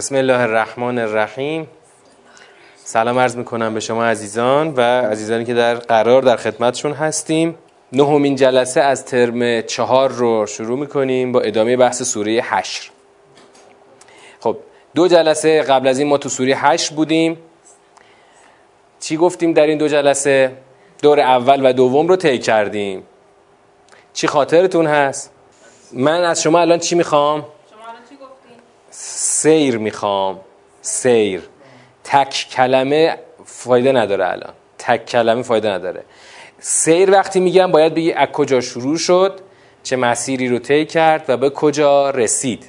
بسم الله الرحمن الرحیم. سلام عرض میکنم به شما عزیزان و عزیزانی که در خدمتشون هستیم. نهمین جلسه از ترم 4 رو شروع میکنیم با ادامه بحث سوره حشر. خب دو جلسه قبل از این ما تو سوره حشر بودیم. چی گفتیم در این دو جلسه؟ دور اول و دوم رو طی کردیم. چی خاطرتون هست؟ من از شما الان چی میخوام؟ سیر میخوام. سیر. تک کلمه فایده نداره الان. تک کلمه فایده نداره. سیر وقتی میگم باید بگی از کجا شروع شد، چه مسیری رو طی کرد و به کجا رسید.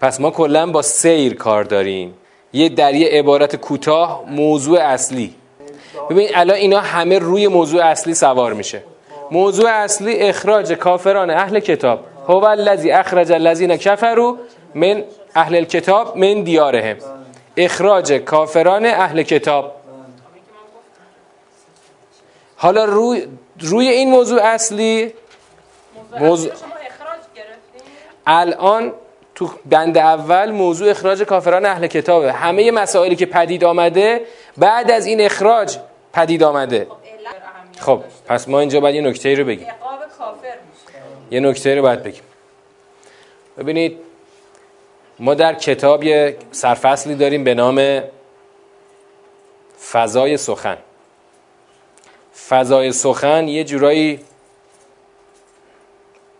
پس ما کلا با سیر کار داریم. در یه عبارت کوتاه موضوع اصلی. ببین الان اینا همه روی موضوع اصلی سوار میشه. موضوع اصلی اخراج کافران اهل کتاب. هو الذی اخرج الذین کفروا من اهل الكتاب من دیارهم. اخراج کافران اهل کتاب. حالا روی این موضوع اصلی شما اخراج گرفتیم. الان تو بند اول موضوع اخراج کافران اهل کتابه. همه مسائلی که پدید آمده بعد از این اخراج پدید آمده. خب پس ما اینجا باید یه نکته رو بگیم. عقاب کافر میشه. یه نکته رو باید بگیم. ببینید ما در کتاب یه سرفصلی داریم به نام فضای سخن. فضای سخن یه جورایی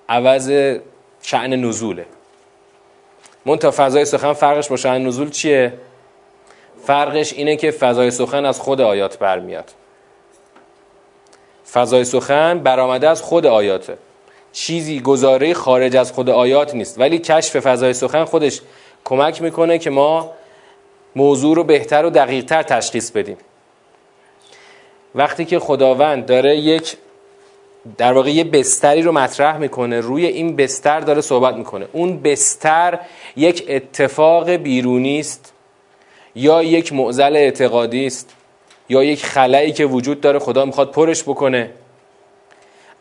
عوض شأن نزوله. منتها فضای سخن فرقش با شأن نزول چیه؟ فرقش اینه که فضای سخن از خود آیات برمیاد. فضای سخن برآمده از خود آیاته. چیزی گزاره خارج از خود آیات نیست، ولی کشف فضای سخن خودش کمک میکنه که ما موضوع رو بهتر و دقیقتر تشخیص بدیم. وقتی که خداوند داره در واقع یه بستری رو مطرح میکنه، روی این بستر داره صحبت میکنه. اون بستر یک اتفاق بیرونی است یا یک معضل اعتقادی است یا یک خلایی که وجود داره خدا میخواد پرش بکنه.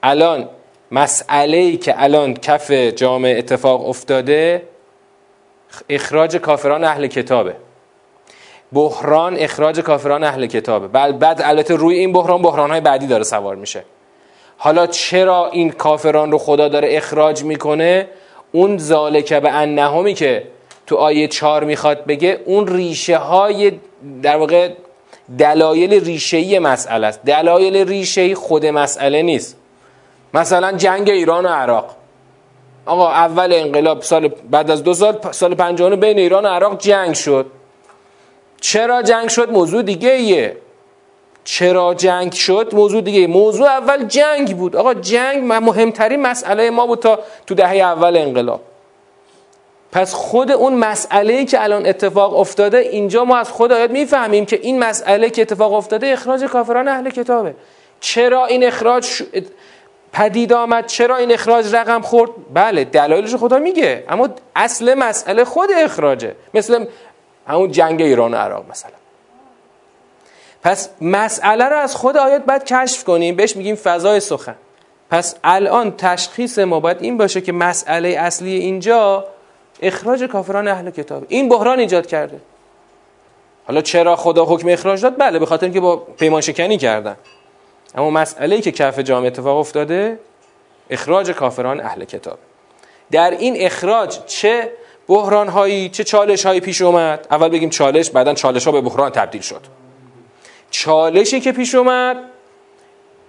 الان مسئله‌ای که الان کف جامعه اتفاق افتاده اخراج کافران اهل کتابه. بحران اخراج کافران اهل کتابه. بعد البته روی این بحران‌های بعدی داره سوار میشه. حالا چرا این کافران رو خدا داره اخراج میکنه؟ اون ذالک بأنهمی که تو آیه 4 میخواد بگه، اون ریشه های در واقع دلایل ریشه‌ای مسئله است. دلایل ریشه‌ای خود مسئله نیست. مثلا جنگ ایران و عراق. آقا اول انقلاب بعد از 2 سال، سال 59 بین ایران و عراق جنگ شد. چرا جنگ شد موضوع دیگه ایه. موضوع اول جنگ بود. آقا جنگ مهمترین مسئله ما بود تا تو دهه اول انقلاب. پس خود اون مسئله‌ای که الان اتفاق افتاده، اینجا ما از خود آیات میفهمیم که این مسئله که اتفاق افتاده اخراج کافران اهل کتابه. چرا این اخراج پدید آمد؟ چرا این اخراج رقم خورد؟ بله دلایلش خدا میگه، اما اصل مسئله خود اخراجه. مثل همون جنگ ایران و عراق مثلا. پس مسئله رو از خود آیات باید کشف کنیم، بهش میگیم فضای سخن. پس الان تشخیص ما باید این باشه که مسئله اصلی اینجا اخراج کافران اهل کتاب. این بحران ایجاد کرده. حالا چرا خدا حکم اخراج داد؟ بله به خاطر اینکه با پیمان شکنی کردن. اما مسئله‌ای که کف جامعه اتفاق افتاده اخراج کافران اهل کتاب. در این اخراج چه بحران‌هایی، چه چالش‌هایی پیش اومد؟ اول بگیم چالش، بعداً چالش‌ها به بحران تبدیل شد. چالشی که پیش اومد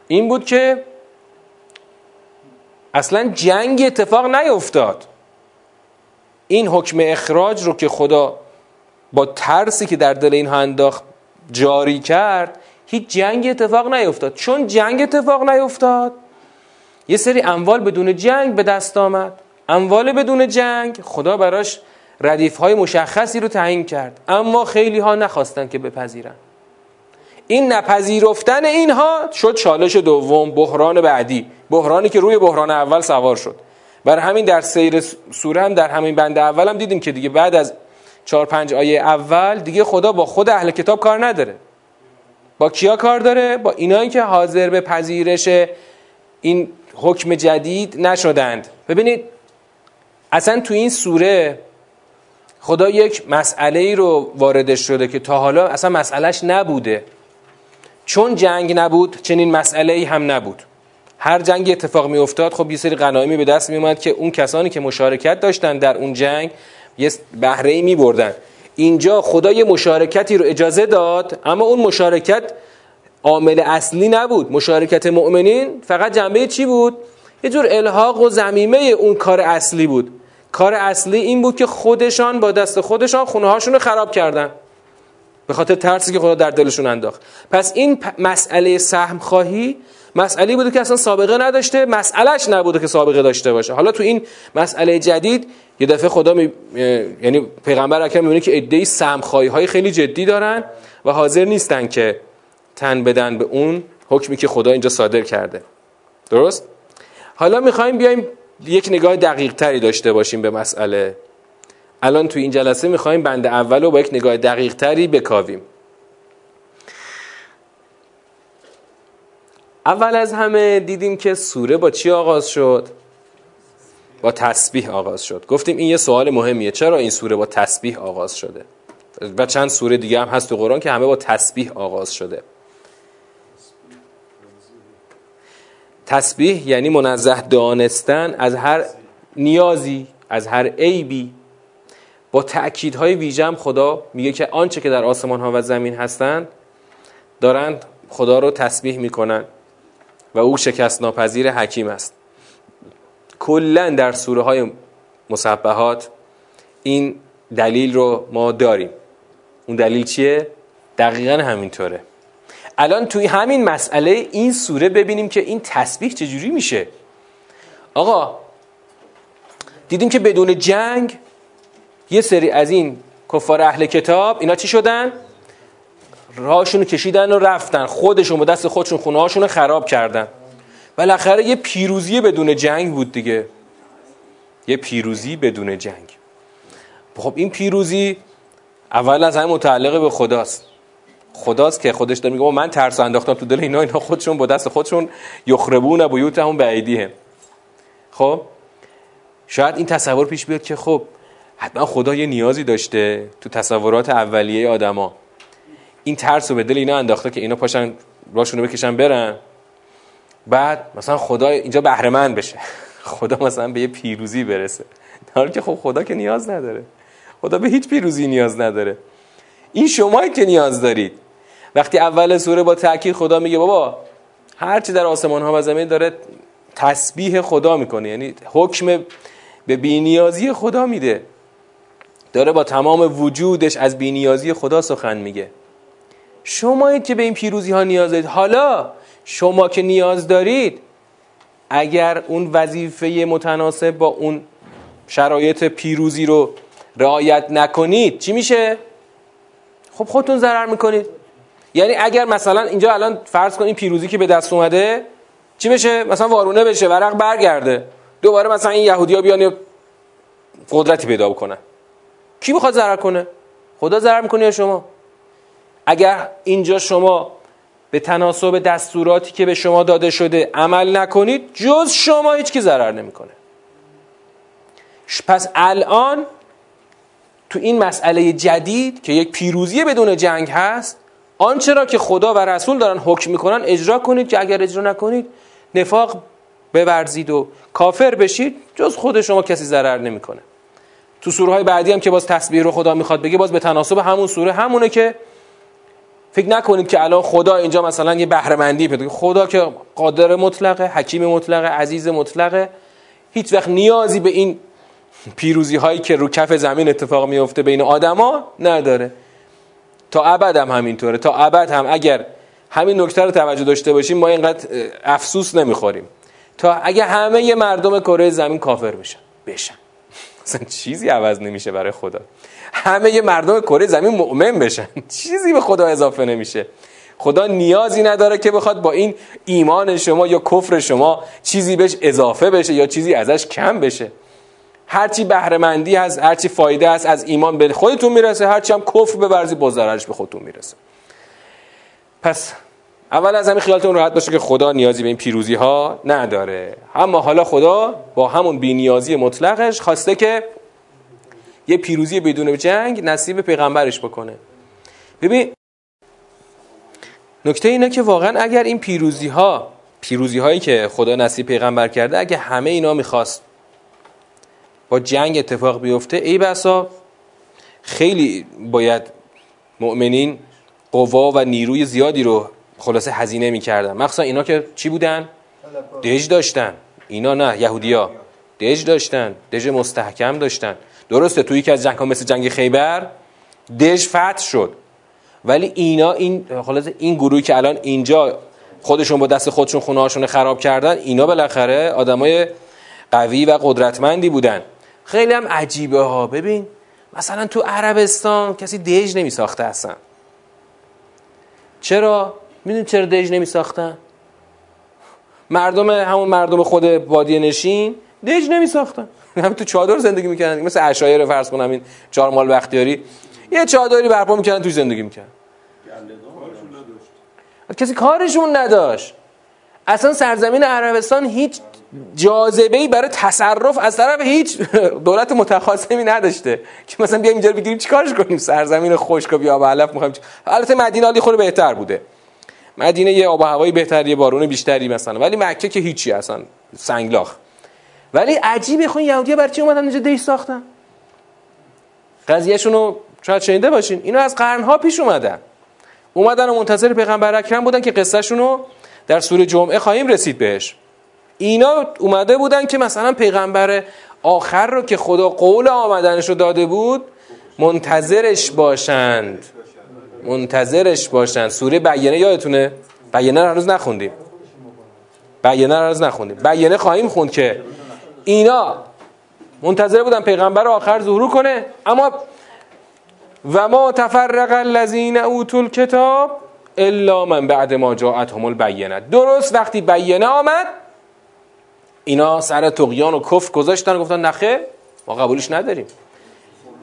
این بود که اصلاً جنگ اتفاق نیفتاد. این حکم اخراج رو که خدا با ترسی که در دل اینها انداخت جاری کرد، هیچ جنگ اتفاق نیفتاد. چون جنگ اتفاق نیفتاد یه سری اموال بدون جنگ به دست آمد. اموال بدون جنگ خدا براش ردیف‌های مشخصی رو تعیین کرد، اما خیلی ها نخواستن که بپذیرن. این نپذیرفتن اینها شد چالش دوم، بحران بعدی، بحرانی که روی بحران اول سوار شد. برای همین در سیر سوره هم در همین بند اول هم دیدیم که دیگه بعد از 4-5 آیه اول دیگه خدا با خود اهل کتاب کار نداره. با کیا کار داره؟ با اینایی که حاضر به پذیرش این حکم جدید نشدند. ببینید اصلا تو این سوره خدا یک مسئله‌ای رو واردش شده که تا حالا اصلا مسئلهش نبوده. چون جنگ نبود چنین مسئله‌ای هم نبود. هر جنگی اتفاق می افتاد خب یه سری غنایمی به دست می اومد که اون کسانی که مشارکت داشتن در اون جنگ یه بهره‌ای می بردن. اینجا خدا یه مشارکتی رو اجازه داد، اما اون مشارکت عامل اصلی نبود. مشارکت مؤمنین فقط جنبه چی بود؟ یه جور الحاق و ضمیمه اون کار اصلی بود. کار اصلی این بود که خودشان با دست خودشان خونه‌هاشون رو خراب کردن به خاطر ترسی که خدا در دلشون انداخت. پس این مسئله سهم خواهی مسئله بوده که اصلا سابقه نداشته، مسئلهش نبوده که سابقه داشته باشه. حالا تو این مسئله جدید یه دفعه خدا یعنی پیغمبر اکرم میبینه که عده‌ای سهم خواهی‌های خیلی جدی دارن و حاضر نیستن که تن بدن به اون حکمی که خدا اینجا صادر کرده. درست؟ حالا می‌خوایم بیایم یک نگاه دقیق‌تری داشته باشیم به مسئله. الان تو این جلسه می‌خوایم بند اول رو با یک نگاه دقیق‌تری بکاویم. اول از همه دیدیم که سوره با چی آغاز شد؟ با تسبیح آغاز شد. گفتیم این یه سوال مهمیه، چرا این سوره با تسبیح آغاز شده؟ و چند سوره دیگه هم هست تو قرآن که همه با تسبیح آغاز شده. تسبیح یعنی منزه دانستن از هر نیازی، از هر عیبی. با تأکیدهای ویژه خدا میگه که آنچه که در آسمان ها و زمین هستند دارند خدا رو تسبیح میکنن و او شکست ناپذیر حکیم است. کلا در سوره های مسبحات این دلیل رو ما داریم. اون دلیل چیه؟ دقیقا همینطوره. الان توی همین مسئله این سوره ببینیم که این تسبیح چجوری میشه. آقا دیدیم که بدون جنگ یه سری از این کفار اهل کتاب اینا چی شدن؟ راهشون کشیدن و رفتن، خودشون با دست خودشون خونه‌هاشون رو خراب کردن. بالاخره یه پیروزی بدون جنگ بود دیگه، یه پیروزی بدون جنگ. خب این پیروزی اول از همه متعلق به خداست. خداست که خودش داره میگه من ترس انداختم تو دل اینا، اینا خودشون با دست خودشون یخربون بیوتهم بایدیهم. خب شاید این تصور پیش بیاد که خب حتما خدا یه نیازی داشته تو تصورات اولیه آدما، این ترس رو به دل اینا انداخته که اینا پاشن راشونو بکشن برن، بعد مثلا خدا اینجا بهره مند بشه، خدا مثلا به یه پیروزی برسه. در حالی که خب خدا که نیاز نداره، خدا به هیچ پیروزی نیاز نداره. این شمایی که نیاز دارید. وقتی اول سوره با تأکید خدا میگه بابا هرچی در آسمان ها و زمین داره تسبیح خدا میکنه، یعنی حکم به بی‌نیازی خدا میده، داره با تمام وجودش از بی‌نیازی خدا سخن میگه. شمایید که به این پیروزی ها نیاز دارید. حالا شما که نیاز دارید، اگر اون وظیفه متناسب با اون شرایط پیروزی رو رعایت نکنید چی میشه؟ خب خودتون ضرر میکنید. یعنی اگر مثلا اینجا الان فرض کن این پیروزی که به دست اومده چی بشه؟ مثلا وارونه بشه، ورق برگرده، دوباره مثلا این یهودی‌ها بیان قدرتی پیدا بکنن، کی میخواد ضرر کنه؟ خدا ضرر میکنه یا شما؟ اگر اینجا شما به تناسب دستوراتی که به شما داده شده عمل نکنید، جز شما هیچ کی ضرر نمیکنه. پس الان تو این مسئله جدید که یک پیروزی بدون جنگ هست، آنچه را که خدا و رسول دارن حکم میکنن اجرا کنید، که اگر اجرا نکنید نفاق بورزید و کافر بشید، جز خود شما کسی ضرر نمیکنه. تو سوره های بعدی هم که باز تسبیح رو خدا میخواد بگه، باز به تناسب همون سوره همونه که فکر نکنید که الان خدا اینجا مثلا یه بهره مندی پیدا کنه. خدا که قادر مطلقه، حکیم مطلقه، عزیز مطلقه، هیچ وقت نیازی به این پیروزی هایی که رو کف زمین اتفاق میفته بین آدما نداره. تا ابد هم همینطوره. تا ابد هم اگر همین نکته رو توجه داشته باشیم ما اینقدر افسوس نمیخوریم. تا اگه همه ی مردم کره زمین کافر بشن، اصلا چیزی عوض نمیشه برای خدا. همه ی مردم کره زمین مؤمن بشن، چیزی به خدا اضافه نمیشه. خدا نیازی نداره که بخواد با این ایمان شما یا کفر شما چیزی بهش اضافه بشه یا چیزی ازش کم بشه. هرچی بهره مندی هست، هرچی فایده هست از ایمان به خودتون میرسه، هرچی هم کفر بورزی با ضررش به خودتون میرسه. پس اول از همین خیالتون راحت باشه که خدا نیازی به این پیروزی ها نداره. اما حالا خدا با همون بی‌نیازی مطلقش خواسته که یه پیروزی بدون جنگ نصیب پیغمبرش بکنه. ببین نکته اینه که واقعا اگر این پیروزی هایی که خدا نصیب پیغمبر کرده، اگه همه اینا میخواست با جنگ اتفاق بیفته، ای بسا خیلی باید مؤمنین قوا و نیروی زیادی رو خلاصه هزینه میکردن. مخصوصا اینا که چی بودن؟ دژ داشتن. اینا نه، یهودیا دژ داشتن، دژ مستحکم داشتن. درسته توی یکی از جنگ‌ها مثل جنگ خیبر دژ فتح شد، ولی اینا این گروهی که الان اینجا خودشون با دست خودشون خونه‌هاشون خراب کردن، اینا بالاخره آدمای قوی و قدرتمندی بودن. خیلی هم عجیبه ها. ببین مثلا تو عربستان کسی دژ نمی ساخته اصلا. چرا؟ میدونی چرا دژ نمی ساختن؟ همون مردم خود بادیه نشین دژ نمی ساختن، همین تو چادر زندگی میکردن. مثل عشایر فرض کن، همین چارمال بختیاری یه چادری برپا میکردن توی زندگی میکردن. کسی کارشون نداشت اصلا. سرزمین عربستان هیچ جاذبه‌ای برای تصرف از طرف هیچ دولت متخاصمی نداشته که مثلا بیایم اینجا بگیریم چیکارش کنیم، سرزمین خشک و بی‌آب علف می‌خوایم. البته مدینه علی خود بهتر بوده، مدینه یه آب و هوایی بهتری، بارون بیشتری مثلا، ولی مکه که هیچی اصلا، سنگلاخ. ولی عجیبه خون یهودی‌ها برای چی اومدن اینجا دژ ساختن؟ قضیه‌شون رو شاید شنیده باشین، اینا از قرن‌ها پیش اومدن و منتظر پیغمبر اکرم بودن که قصه‌شون رو در سوره جمعه خواهیم رسید بهش. اینا اومده بودن که مثلا پیغمبر آخر رو که خدا قول آمدنش رو داده بود منتظرش باشند. سوره بیانه یادتونه؟ بیانه رو هنوز نخوندیم. بیانه خواهیم خوند که اینا منتظر بودن پیغمبر آخر ظهور کنه. اما و ما تفرق الذین اوتوا الکتاب الا من بعد ما جاءتهم البینه. درست وقتی بیانه آمد اینا سر طغیان و کفر گذاشتن، گفتن نخه ما قبولش نداریم.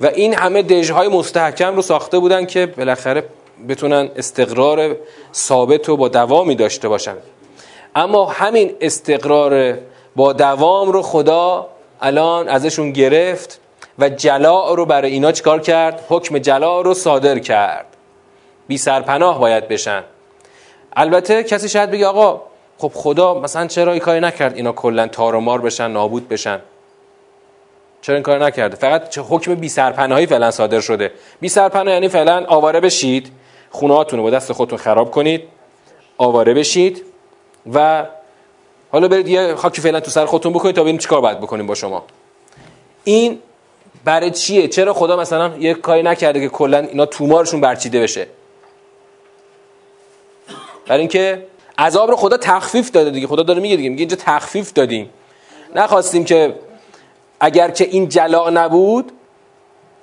و این همه دژهای مستحکم رو ساخته بودن که بالاخره بتونن استقرار ثابت رو با دوامی داشته باشن. اما همین استقرار با دوام رو خدا الان ازشون گرفت و جلاء رو برای اینا چکار کرد؟ حکم جلاء رو صادر کرد. بی سرپناه باید بشن. البته کسی شاید بگه آقا خب خدا مثلا چرا این کاری نکرد اینا کلا تار و مار بشن، نابود بشن؟ چرا این کار نکرده؟ فقط چه حکم بی سرپناهی فعلا صادر شده. بی سرپناه یعنی فعلا آواره بشید، خونه‌هاتون رو با دست خودتون خراب کنید، آواره بشید و حالا برید یه خاکی فعلا تو سر خودتون بکنید تا ببینیم چیکار باید بکنیم با شما. این برای چیه؟ چرا خدا مثلا یه کاری نکرده که کلا اینا تومارشون برچیده بشه؟ برای اینکه عذاب رو خدا تخفیف داده دیگه. خدا داره میگه اینجا تخفیف دادیم، نخواستیم که اگر که این جلا نبود،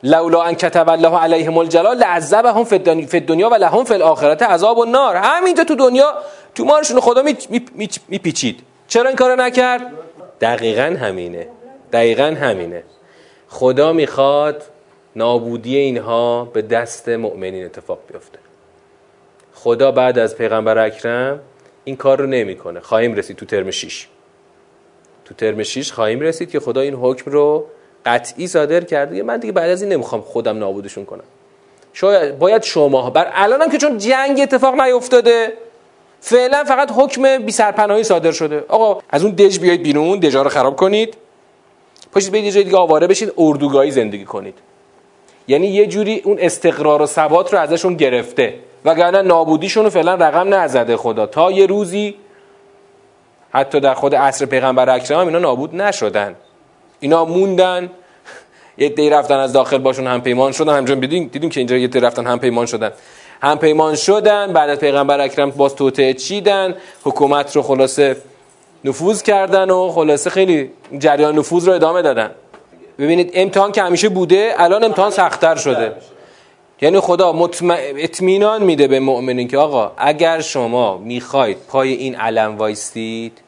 لولا ان كتب الله علیهم الجلا لعذبهم فی الدنیا و لهم فی الاخرة عذاب النار. همینجا تو دنیا تومارشون خدا میپیچید. چرا این کارو نکرد؟ دقیقاً همینه. خدا میخواد نابودی اینها به دست مؤمنین اتفاق بیفته. خدا بعد از پیغمبر اکرم این کار رو نمیکنه. خواهیم رسید تو ترم 6 خواهیم رسید که خدا این حکم رو قطعی صادر کرده. من دیگه بعد از این نمیخوام خودم نابودشون کنم. باید شما بر الانم که چون جنگ اتفاق نیفتاده فعلا فقط حکم بی سرپناهی صادر شده. آقا از اون دژ بیایید بیرون، دژا رو خراب کنید، پاشید برید یه جای دیگه آواره بشید، اردوگاهی زندگی کنید. یعنی یه جوری اون استقرار و ثبات رو ازشون گرفته، وگرنه نابودیشون رو فعلا رقم نزده خدا. تا یه روزی حتی در خود عصر پیغمبر اکرم اینا نابود نشدن، اینا موندن. یه دی رفتن از داخل باشون هم پیمان شدن. همچنین دیدیم که اینجا یه دی رفتن هم پیمان شدن. بعد از پیغمبر اکرم باز توطئه چیدن، حکومت رو خلاصه نفوذ کردن و خلاصه خیلی جریان نفوذ رو ادامه دادن. ببینید امتحان که همیشه بوده، الان امتحان سخت‌تر شده. یعنی خدا اطمینان میده به مؤمنین که آقا اگر شما میخواید پای این علم وایستید،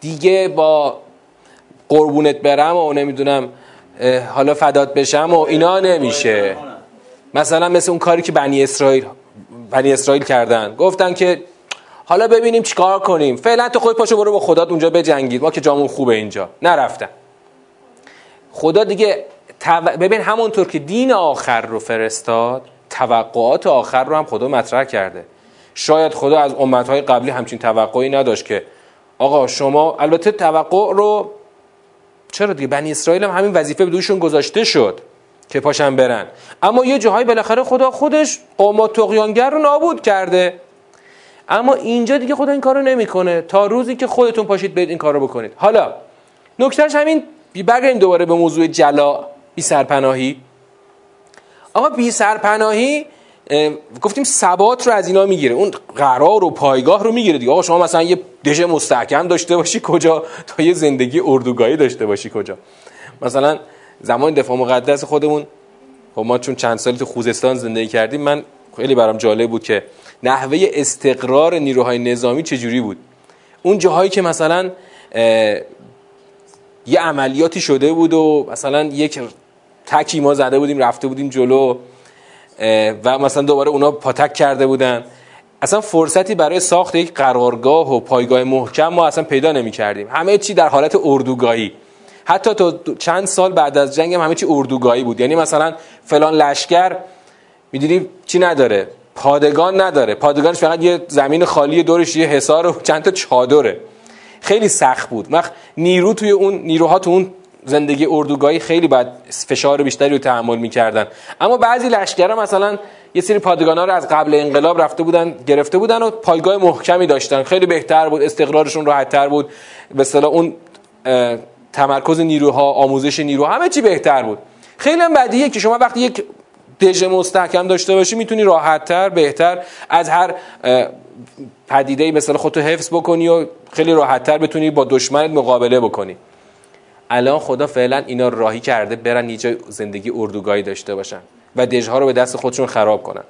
دیگه با قربونت برم و نمیدونم حالا فدات بشم و اینا نمیشه. مثلا مثل اون کاری که بنی اسرائیل کردن، گفتن که حالا ببینیم چیکار کنیم، فعلا تو خودت پاشو برو با خدات اونجا بجنگید، ما که جامون خوبه اینجا. نرفتن. خدا دیگه ببین همونطور که دین آخر رو فرستاد، توقعات آخر رو هم خدا مطرح کرده. شاید خدا از امتهای قبلی همچین توقعی نداشت که آقا شما، البته توقع رو چرا دیگه، بنی اسرائیل هم همین وظیفه به دوشون گذاشته شد که پاشن برن، اما یه جاهای بالاخره خدا خودش قوم طغیانگر رو نابود کرده. اما اینجا دیگه خدا این کارو نمیکنه تا روزی که خودتون پاشید برید این کارو بکنید. حالا نکتهش همین، برگردیم دوباره به موضوع جلا، بی سرپناهی. آقا بی سرپناهی گفتیم ثبات رو از اینا میگیره، اون قرار و پایگاه رو میگیره دیگه. آقا شما مثلا یه دژ مستحکم داشته باشی کجا، تا یه زندگی اردوگاهی داشته باشی کجا. مثلا زمان دفاع مقدس خودمون، خب ما چون چند سالی تو خوزستان زندگی کردیم، من خیلی برام جالب بود که نحوه استقرار نیروهای نظامی چجوری بود. اون جاهایی که مثلا یه عملیاتی شده بود و مثلا یک تکی ما زده بودیم رفته بودیم جلو و مثلا دوباره اونا پاتک کرده بودن، اصلا فرصتی برای ساخت یک قرارگاه و پایگاه محکم ما اصلا پیدا نمی کردیم. همه چی در حالت اردوگاهی، حتی تا چند سال بعد از جنگ هم همه چی اردوگاهی بود. یعنی مثلا فلان لشکر میدونی چی نداره، پادگان نداره، پادگانش فقط یه زمین خالی دورش یه حصار و چند تا چادره. خیلی سخت بود. نیرو توی اون، نیروها تو اون زندگی اردوگاهی خیلی بعد فشار بیشتری رو تحمل می‌کردن. اما بعضی لشکرها مثلا یه سری پادگانا رو از قبل انقلاب رفته بودن، گرفته بودن و پایگاه محکمی داشتن. خیلی بهتر بود، استقرارشون راحت‌تر بود. به اصطلاح اون تمرکز نیروها، آموزش نیروها، همه چی بهتر بود. خیلی هم بدیه که شما وقتی یک دژ مستحکم داشته باشی میتونی راحت‌تر، بهتر از هر پدیده‌ای به اصطلاح خودتو حفظ بکنی و خیلی راحت‌تر بتونی با دشمنت مقابله بکنی. الان خدا فعلا اینا راهی کرده برن یه جای زندگی اردوگاهی داشته باشن و دژها رو به دست خودشون خراب کنن.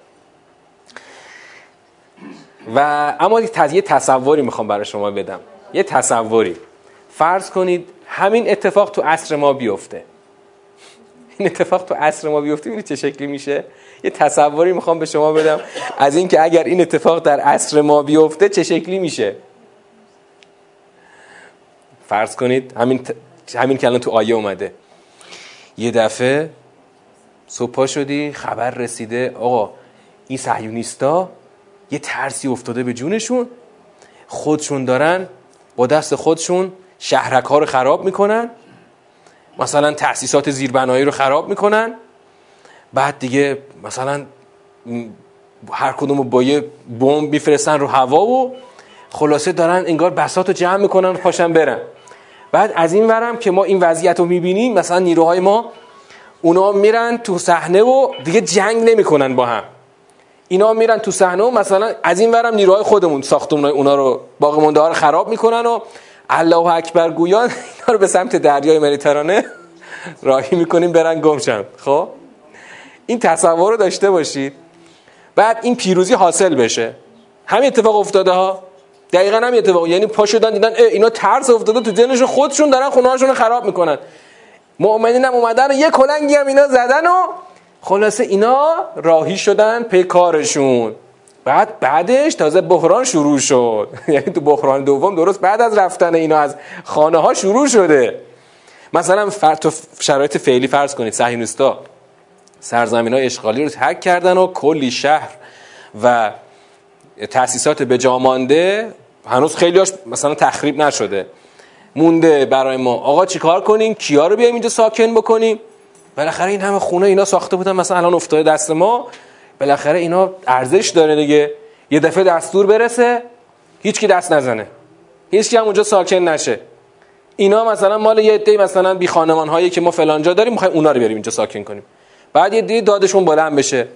و اما یه تصوری میخوام برای شما بدم، یه تصوری. فرض کنید همین اتفاق تو عصر ما بیفته، این اتفاق تو عصر ما بیفته، ببینید چه شکلی میشه. یه تصوری میخوام به شما بدم از این که اگر این اتفاق در عصر ما بیفته چه شکلی میشه. فرض کنید همین که الان تو آیه اومده، یه دفعه صبح پا شدی خبر رسیده آقا این صهیونیستا یه ترسی افتاده به جونشون، خودشون دارن با دست خودشون شهرک ها رو خراب میکنن، مثلا تأسیسات زیربنایی رو خراب میکنن، بعد دیگه مثلا هر کدوم رو با یه بمب میفرستن رو هوا و خلاصه دارن انگار بساط رو جمع میکنن پاشن برن. بعد از این ورم که ما این وضعیت رو میبینیم، مثلا نیروهای ما اونا میرن تو صحنه و دیگه جنگ نمیکنن با هم، اینا میرن تو صحنه و مثلا از این ورم نیروهای خودمون ساختمونای اونا رو، باقی مونده ها رو خراب میکنن و الله اکبر گویان اینا رو به سمت دریای مدیترانه راهی میکنیم برن گمشن. خب این تصور رو داشته باشید. بعد این پیروزی حاصل بشه، همین اتفاق افتاده ها، دقیقاً همین اتفاق، یعنی پا شدن دیدن اینا ترس افتاده تو ذهنشون، خودشون دارن خونه‌هاشون رو خراب میکنن، مؤمنین هم اومدن و یه کلنگی هم اینا زدن و خلاصه اینا راهی شدن پی کارشون. بعدش تازه بحران شروع شد، یعنی تو بحران دوم درست بعد از رفتن اینا از خانه ها شروع شده. مثلا تو شرایط فعلی فرض کنید صهیونیستا سرزمین‌های اشغالی رو هک کردن و کلی شهر و تأسیسات به جا مانده، هنوز خیلیاش مثلا تخریب نشده، مونده برای ما. آقا چیکار کنیم؟ کیا رو بیایم اینجا ساکن بکنیم؟ بالاخره این همه خونه اینا ساخته بودن مثلا الان افتاده دست ما، بالاخره اینا ارزش داره دیگه. یه دفعه دستور برسه هیچکی دست نزنه، هیچکی هم اونجا ساکن نشه، اینا مثلا مال یه عده مثلا بی خانمان هایی که ما فلان جا داریم، می‌خوایم اونا رو بیاریم اینجا ساکن کنیم. بعد یه عده دادشون بلند بشه،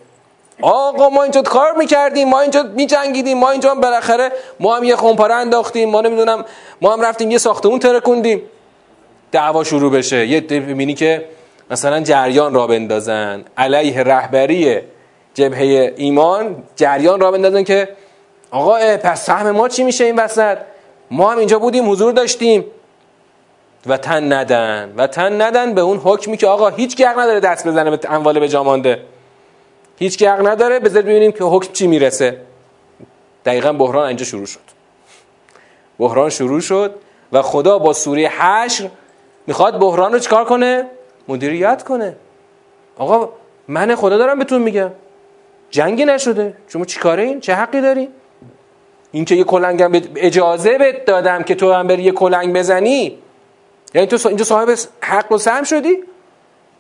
آقا ما اینجا کار میکردیم، ما اینجا میجنگیدیم، ما اینجا هم بالاخره ما هم یه خمپاره انداختیم، ما نمیدونم ما هم رفتیم یه ساختمون ترکوندیم. دعوا شروع بشه، یه ببینی که مثلا جریان را بندازن علیه رهبری جبهه ایمان، جریان را بندازن که آقا پس سهم ما چی میشه این وسط، ما هم اینجا بودیم حضور داشتیم. وطن ندن به اون حکمی که آقا هیچ حق نداره دست بزنه به اموال به جا مانده، هیچ حق نداره، بذار ببینیم که حکم چی میرسه. دقیقاً بحران اینجا شروع شد، و خدا با سوره حشر میخواد بحران رو چیکار کنه؟ مدیریت کنه. آقا من خدا دارم بهتون میگم، جنگی نشده، شما چیکاره این؟ چه حقی داری؟ اینکه یه کلنگم اجازه بهت دادم که تو هم بری یه کلنگ بزنی، یعنی تو اینجا صاحب حق و سهم شدی؟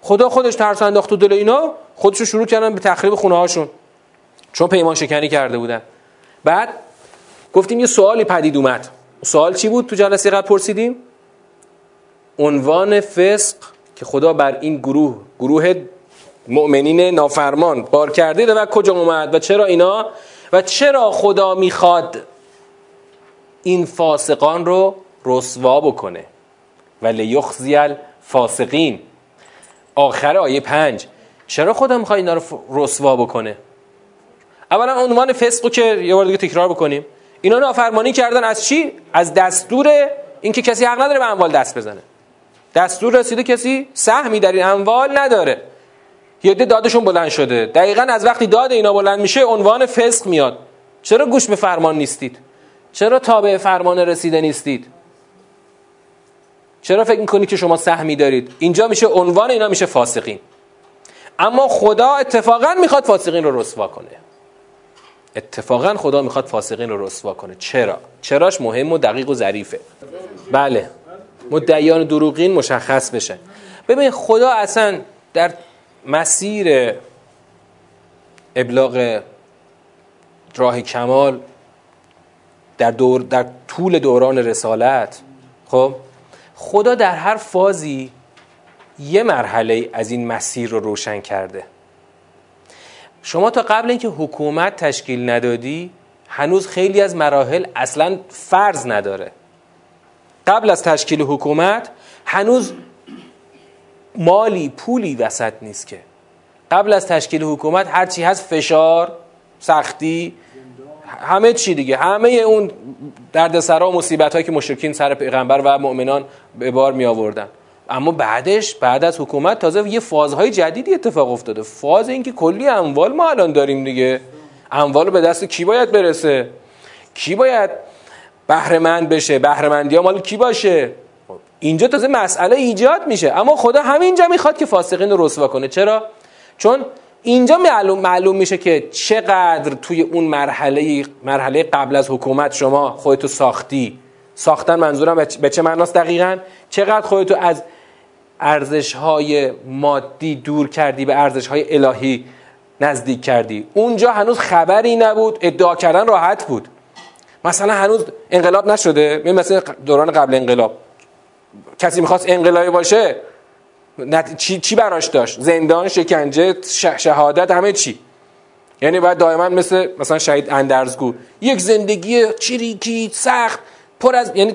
خدا خودش ترس انداخت تو دل اینا، خودشون شروع کردن به تخریب خونه هاشون چون پیمان شکنی کرده بودن. بعد گفتیم یه سوالی پدید اومد. سوال چی بود تو جلسه قبل پرسیدیم؟ عنوان فسق که خدا بر این گروه مؤمنین نافرمان بار کرده و کجا اومد و چرا اینا و چرا خدا میخواد این فاسقان رو رسوا بکنه و لیخزی الفاسقین. آخر آیه 5 چرا خدا میخواد اینا رو رسوا بکنه. اولا عنوان فسقو که یه بار دیگه تکرار بکنیم، اینا نافرمانی کردن از چی؟ از دستور اینکه کسی حق نداره به اموال دست بزنه. دستور رسیده کسی سهمی در این اموال نداره. یه عده دادشون بلند شده. دقیقاً از وقتی داد اینا بلند میشه عنوان فسق میاد. چرا گوش به فرمان نیستید؟ چرا تابع فرمان رسیده نیستید؟ چرا فکر میکنید که شما سهمی دارید؟ اینجا میشه عنوان اینا میشه فاسقین. اما خدا اتفاقاً میخواد فاسقین رو رسوا کنه. اتفاقاً خدا میخواد فاسقین رو رسوا کنه. چرا؟ چراش مهم و دقیق و ظریفه. بله. مدعیان دروغین مشخص بشن. ببین خدا اصلا در مسیر ابلاغ راه کمال در طول دوران رسالت، خب خدا در هر فازی یه مرحله از این مسیر رو روشن کرده. شما تا قبل اینکه حکومت تشکیل ندادی هنوز خیلی از مراحل اصلا فرض نداره. قبل از تشکیل حکومت هنوز مالی پولی وسط نیست که. قبل از تشکیل حکومت هر چی هست فشار، سختی، همه چی دیگه، همه اون دردسرا و مصیبتایی که مشرکین سر پیغمبر و مؤمنان به بار می آوردن. اما بعدش بعد از حکومت تازه یه فازهای جدیدی اتفاق افتاده. فاز این که کلی اموال ما الان داریم دیگه، اموال به دست کی باید برسه، کی باید بهره مند بشه، بهره مندی‌ها مال کی باشه. اینجا تازه مسئله ایجاد میشه. اما خدا همینجا میخواد که فاسقین رو رسوا کنه. چرا؟ چون اینجا معلوم میشه که چقدر توی اون مرحله قبل از حکومت شما خودتو ساختی. ساختن منظورم به چه معناست دقیقاً؟ چقدر خودتو از ارزش‌های مادی دور کردی به ارزش‌های الهی نزدیک کردی. اونجا هنوز خبری نبود، ادعا کردن راحت بود. مثلا هنوز انقلاب نشده، مثلا دوران قبل انقلاب کسی میخواست انقلابی باشه چی براش داشت؟ زندان، شکنجه، شهادت، همه چی. یعنی باید دائما مثلا شهید اندرزگو یک زندگی چریکی سخت پر از، یعنی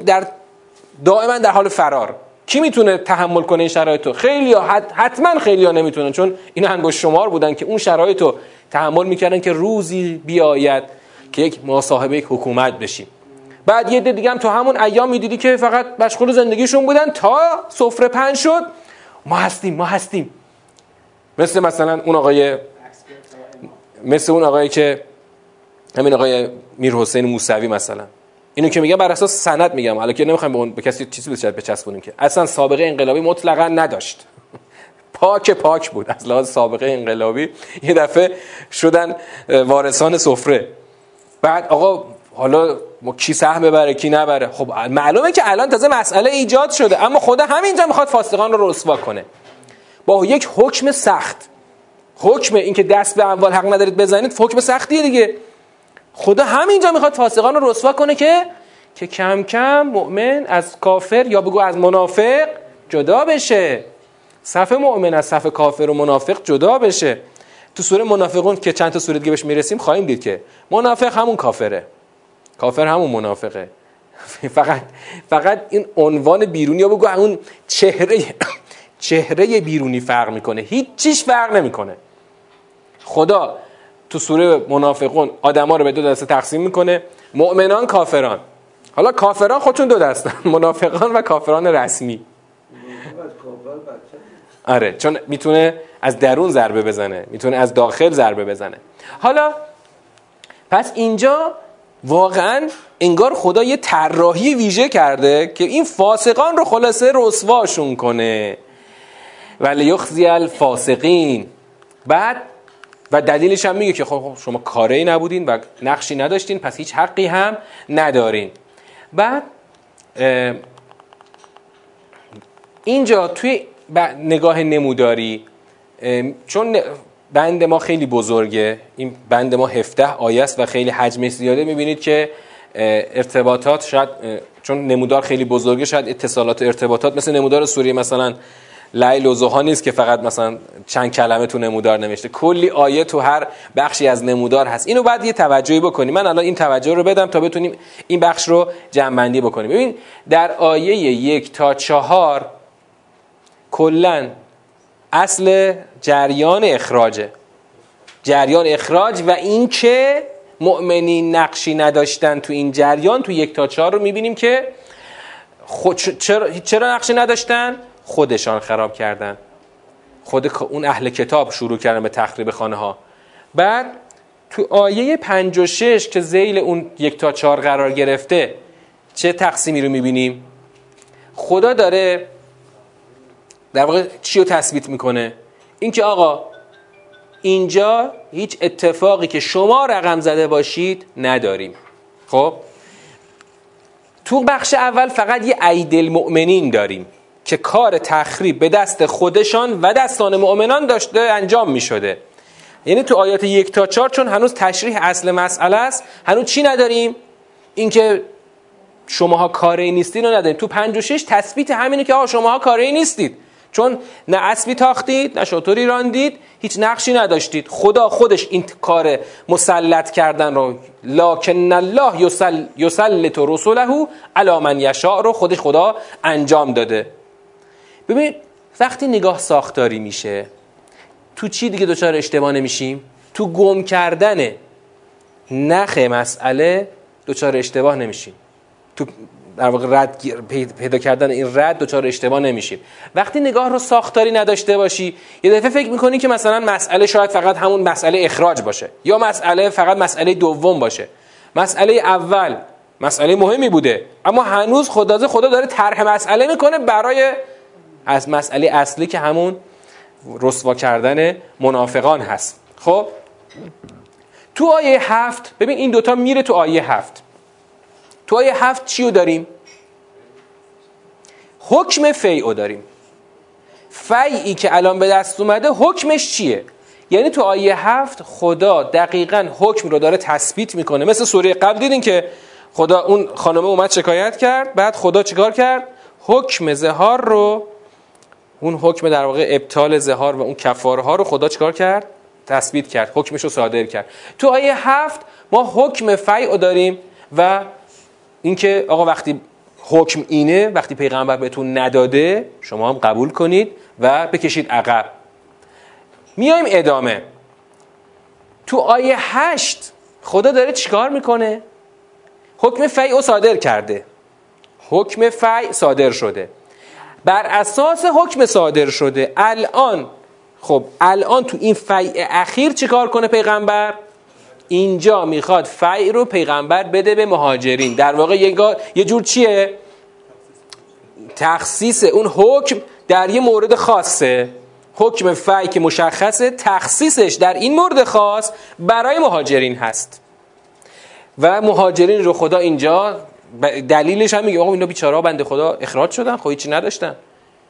دائما در حال فرار. کی میتونه تحمل کنه این شرایطو؟ خیلیا، حتما خیلیا نمیتونن، چون اینا انگشت شمار بودن که اون شرایطو تحمل میکردن که روزی بیاید که یک مصاحبه یک حکومت بشیم. بعد یه دیگه هم تو همون ایام میدیدی که فقط مشغول زندگیشون بودن تا سفره پهن شد، ما هستیم. مثلا اون آقای که همین آقای میرحسین موسوی، مثلا اینو که میگم بر اساس سند میگم، حالا که نمیخوایم به کسی چیزی بچسبونیم که اصلا سابقه انقلابی مطلقا نداشت. پاک بود از لحاظ سابقه انقلابی. یه دفعه شدن وارثان سفره. بعد آقا حالا کی سهم ببره کی نبره؟ خب معلومه که الان تازه مسئله ایجاد شده. اما خدا همینجا میخواد فاسقان رو رسوا کنه با یک حکم سخت. حکم اینکه دست به اموال حق ندارید بزنید حکم سختیه دیگه. خدا همینجا میخواد فاسقان رو رسوا کنه که کم کم مؤمن از کافر یا بگو از منافق جدا بشه. صف مؤمن از صف کافر و منافق جدا بشه. تو سوره منافقون که چند تا سوره دیگه بهش میرسیم خواهیم دید که منافق همون کافره، کافر همون منافقه. فقط این عنوان بیرونی یا بگو اون چهره بیرونی فرق میکنه. هیچ چیش فرق نمیکنه. خدا تو سوره منافقون آدما رو به دو دسته تقسیم میکنه، مؤمنان، کافران. حالا کافران خودشون دو دستن، منافقان و کافران رسمی. آره، چون میتونه از درون ضربه بزنه، میتونه از داخل ضربه بزنه. حالا پس اینجا واقعا انگار خدا یه طراحی ویژه کرده که این فاسقان رو خلاصه رسواشون کنه. ولیخزی الفاسقین. بعد و دلیلش هم میگه که خب شما کاری نبودین و نقشی نداشتین پس هیچ حقی هم ندارین. بعد اینجا توی نگاه نموداری، چون بند ما خیلی بزرگه، این بند ما 17 آیه است و خیلی حجمش زیاده، میبینید که ارتباطات شاید چون نمودار خیلی بزرگه شاید اتصالات و ارتباطات مثل نمودار سوری مثلا لیل و ضحی نیست که فقط مثلا چند کلمه تو نمودار نمیشه، کلی آیه تو هر بخشی از نمودار هست. اینو بعد یه توجهی بکنیم، من الان این توجه رو بدم تا بتونیم این بخش رو جمع بندی بکنیم. ببین در آیه 1 تا 4 کلا اصل جریان اخراجه، جریان اخراج و این که مؤمنین نقشی نداشتن تو این جریان. تو 1 تا 4 رو میبینیم که چرا نقشی نداشتن؟ خودشان خراب کردن، خود اون اهل کتاب شروع کردن به تخریب خانه ها. بعد تو آیه 5 و 6 که ذیل اون 1 تا 4 قرار گرفته چه تقسیمی رو میبینیم؟ خدا داره در واقع چی رو تثبیت میکنه؟ این که آقا اینجا هیچ اتفاقی که شما رقم زده باشید نداریم. خب تو بخش اول فقط یه ایدل مؤمنین داریم که کار تخریب به دست خودشان و دستان مؤمنان داشته انجام می شده. یعنی تو آیات 1 تا 4 چون هنوز تشریح اصل مسئله است، هنوز چی نداریم؟ اینکه شماها کاری نیستین رو نداریم. تو 5 و 6 تثبیت همینه که آها شماها کاری نیستید، چون نه اسبی تاختید نه شطوری راندید، هیچ نقشی نداشتید. خدا خودش این کار مسلط کردن رو، لکن الله یسلط رسوله علی من یشاء رو خودش خدا انجام داده. ببین وقتی نگاه ساختاری میشه تو چی دیگه دوچار اشتباه نمیشیم؟ تو گم کردن نخ مسئله دوچار اشتباه نمیشیم، تو در واقع رد پیدا کردن این رد دوچار اشتباه نمیشیم. وقتی نگاه رو ساختاری نداشته باشی یه دفعه فکر میکنی که مثلا مسئله شاید فقط همون مسئله اخراج باشه، یا مسئله فقط مسئله دوم باشه. مسئله اول مسئله مهمی بوده اما هنوز خدا داره طرح مسئله میکنه برای از مسئله اصلی که همون رسوا کردن منافقان هست. خب تو آیه 7 ببین این دوتا میره تو آیه 7. تو آیه 7 چیو داریم؟ حکم فیعو داریم. فیعی که الان به دست اومده حکمش چیه؟ یعنی تو آیه 7 خدا دقیقاً حکم رو داره تثبیت میکنه. مثل سوره قبل دیدین که خدا اون خانمه اومد شکایت کرد، بعد خدا چیکار کرد؟ حکم زهار رو، اون حکم در واقع ابطال زهار و اون کفاره ها رو خدا چیکار کرد؟ تثبیت کرد، حکمش رو صادر کرد. تو آیه 7 ما حکم فیع داریم و اینکه آقا وقتی حکم اینه، وقتی پیغمبر بهتون نداده شما هم قبول کنید و بکشید عقب. میایم ادامه. تو آیه 8 خدا داره چیکار میکنه؟ حکم فیع صادر کرده، حکم فیع صادر شده. بر اساس حکم صادر شده الان تو این فیع اخیر چیکار کنه پیغمبر؟ اینجا میخواد فیع رو پیغمبر بده به مهاجرین. در واقع یه جور چیه؟ تخصیص اون حکم در یه مورد خاصه. حکم فیع که مشخصه تخصیصش در این مورد خاص برای مهاجرین هست و مهاجرین رو خدا اینجا دلیلش هم میگه آقا اینا بیچاره بنده خدا اخراج شدن، خب هیچی نداشتن.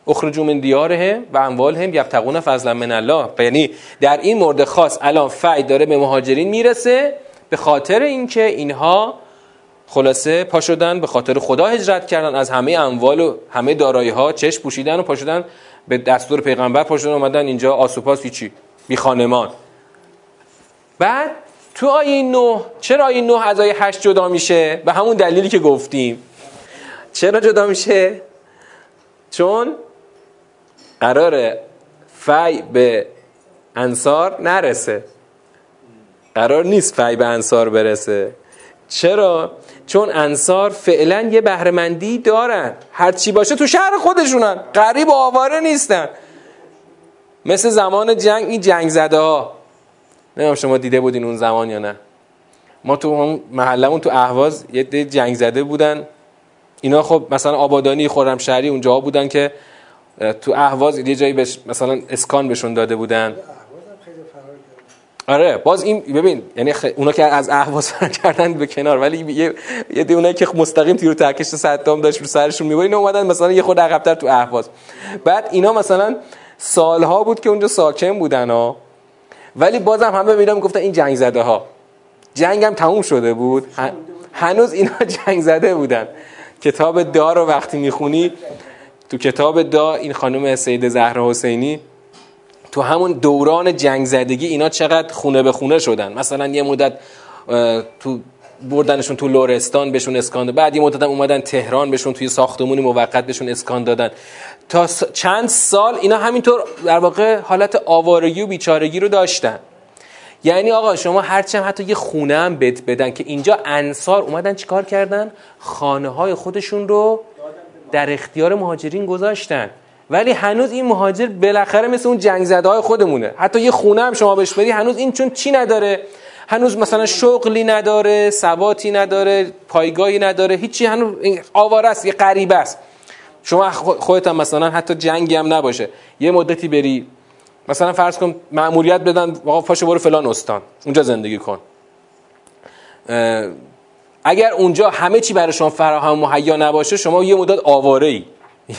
اخرجوا من دیارهم و اموالهم یبتغون فضلا من الله. یعنی در این مورد خاص الان فیع داره به مهاجرین میرسه به خاطر اینکه اینها خلاصه پا شدن، به خاطر خدا هجرت کردن، از همه اموال و همه دارایی ها چشم پوشیدن و پا شدن به دستور پیغمبر پا شدن اومدن اینجا آسوپاس هیچی بی خانمان. بعد تو آیه 9 چرا آیه 9 از آیه 8 جدا میشه؟ به همون دلیلی که گفتیم. چرا جدا میشه؟ چون قراره فیع به انصار نرسه، قرار نیست فیع به انصار برسه. چرا؟ چون انصار فعلا یه بهره‌مندی دارن، هر چی باشه تو شهر خودشونن، غریب و آواره نیستن. مثل زمان جنگ این جنگ زده ها، نمیدونم شما دیده بودین اون زمان یا نه، ما تو محلمون تو اهواز یه جنگ زده بودن اینا. خب مثلا آبادانی خرمشهری اونجا بودن که تو اهواز یه جایی مثلا اسکان بهشون داده بودن. اهواز هم خیلی فرار کرد. آره باز این ببین یعنی اونا که از اهواز فرار کردن به کنار، ولی یه اونایی که مستقیم تیر و ترکش صدام داشت رو سرشون می‌برید اومدن مثلا یه خورده عقب‌تر تو اهواز. بعد اینا مثلا سالها بود که اونجا ساکن بودن ها، ولی بازم همه میرا میگفتن این جنگ زده ها، جنگ هم تموم شده بود، هنوز اینا جنگ زده بودن. کتاب دا رو وقتی میخونی، تو کتاب دا این خانم سید زهرا حسینی تو همون دوران جنگ زدگی اینا چقدر خونه به خونه شدن. مثلا یه مدت تو بردنشون تو لرستان بهشون اسکان دادن، بعد یه مدت هم اومدن تهران بهشون توی ساختمونی موقت بهشون اسکان دادن. تا چند سال اینا همینطور در واقع حالت آوارگی و بیچارگی رو داشتن. یعنی آقا شما هرچند حتی یه خونه هم بهت بدن، که اینجا انصار اومدن چیکار کردن؟ خانه های خودشون رو در اختیار مهاجرین گذاشتن، ولی هنوز این مهاجر بالاخره مثل اون جنگ زده های خودمونه. حتی یه خونه هم شما بهش بدی هنوز این چون چی نداره، هنوز مثلا شغلی نداره، ثباتی نداره، پایگاهی نداره، هیچی، هنوز آواره است، یه غریبه است. شما خودت هم مثلا حتی جنگی هم نباشه، یه مدتی بری مثلا فرض کن مأموریت بدن آقا پاشو برو فلان استان اونجا زندگی کن، اگر اونجا همه چی برای شما فراهم مهیا نباشه شما یه مدت آواره‌ای،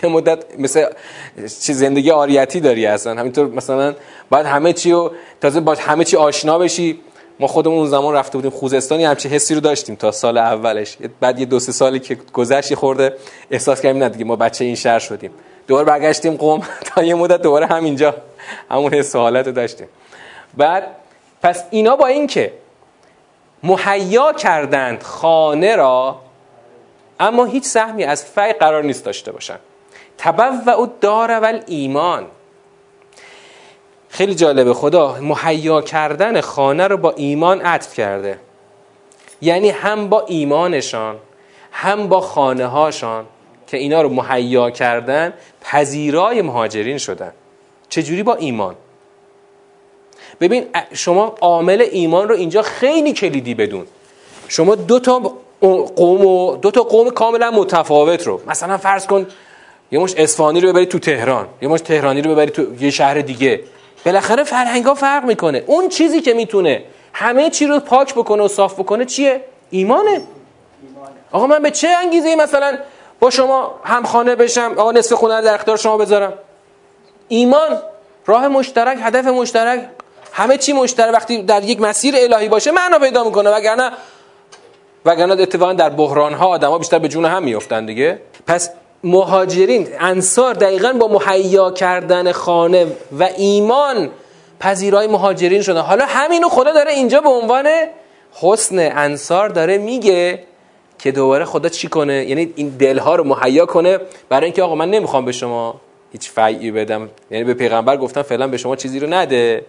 یه مدت مثلا چه زندگی آریتی داری اصلا. همینطور مثلا باید همه چی رو تازه باید همه چی آشنا بشی. ما خودمون اون زمان رفته بودیم خوزستان، همچین حسی رو داشتیم تا سال اولش، بعد یه 2-3 سالی که گذشت خورده احساس کردیم نه دیگه ما بچه این شهر شدیم، دوباره برگشتیم قم تا یه مدت دوباره همینجا همون حس حالت رو داشتیم. بعد پس اینا با این که مهیا کردند خانه را، اما هیچ سهمی از فی قرار نیست داشته باشن. تبوع الدار والایمان، خیلی جالبه خدا مهیا کردن خانه رو با ایمان عطف کرده. یعنی هم با ایمانشان هم با خانه هاشان که اینا رو مهیا کردن پذیرای مهاجرین شدن. چجوری؟ با ایمان. ببین شما عامل ایمان رو اینجا خیلی کلیدی بدون. شما دو تا قوم کاملا متفاوت رو مثلا فرض کن یه مش اصفهانی رو ببری تو تهران، یه مش تهرانی رو ببری تو یه شهر دیگه، بالاخره فرهنگا فرق میکنه. اون چیزی که میتونه همه چی رو پاک بکنه و صاف بکنه چیه؟ ایمانه. آقا من به چه انگیزه مثلا با شما همخانه بشم، آقا نصف خونه رو در اختیار شما بذارم؟ ایمان، راه مشترک، هدف مشترک، همه چی مشترک. وقتی در یک مسیر الهی باشه معنا پیدا میکنه، وگرنه اتفاقا در بحران ها آدما بیشتر به جون هم میافتن دیگه. پس مهاجرین انصار دقیقاً با مهیا کردن خانه و ایمان پذیرای مهاجرین شدن. حالا همینو خدا داره اینجا به عنوان حسن انصار داره میگه که دوباره خدا چی کنه؟ یعنی این دلها رو مهیا کنه برای اینکه آقا من نمیخوام به شما هیچ فیعی بدم. یعنی به پیغمبر گفتن فعلا به شما چیزی رو نده،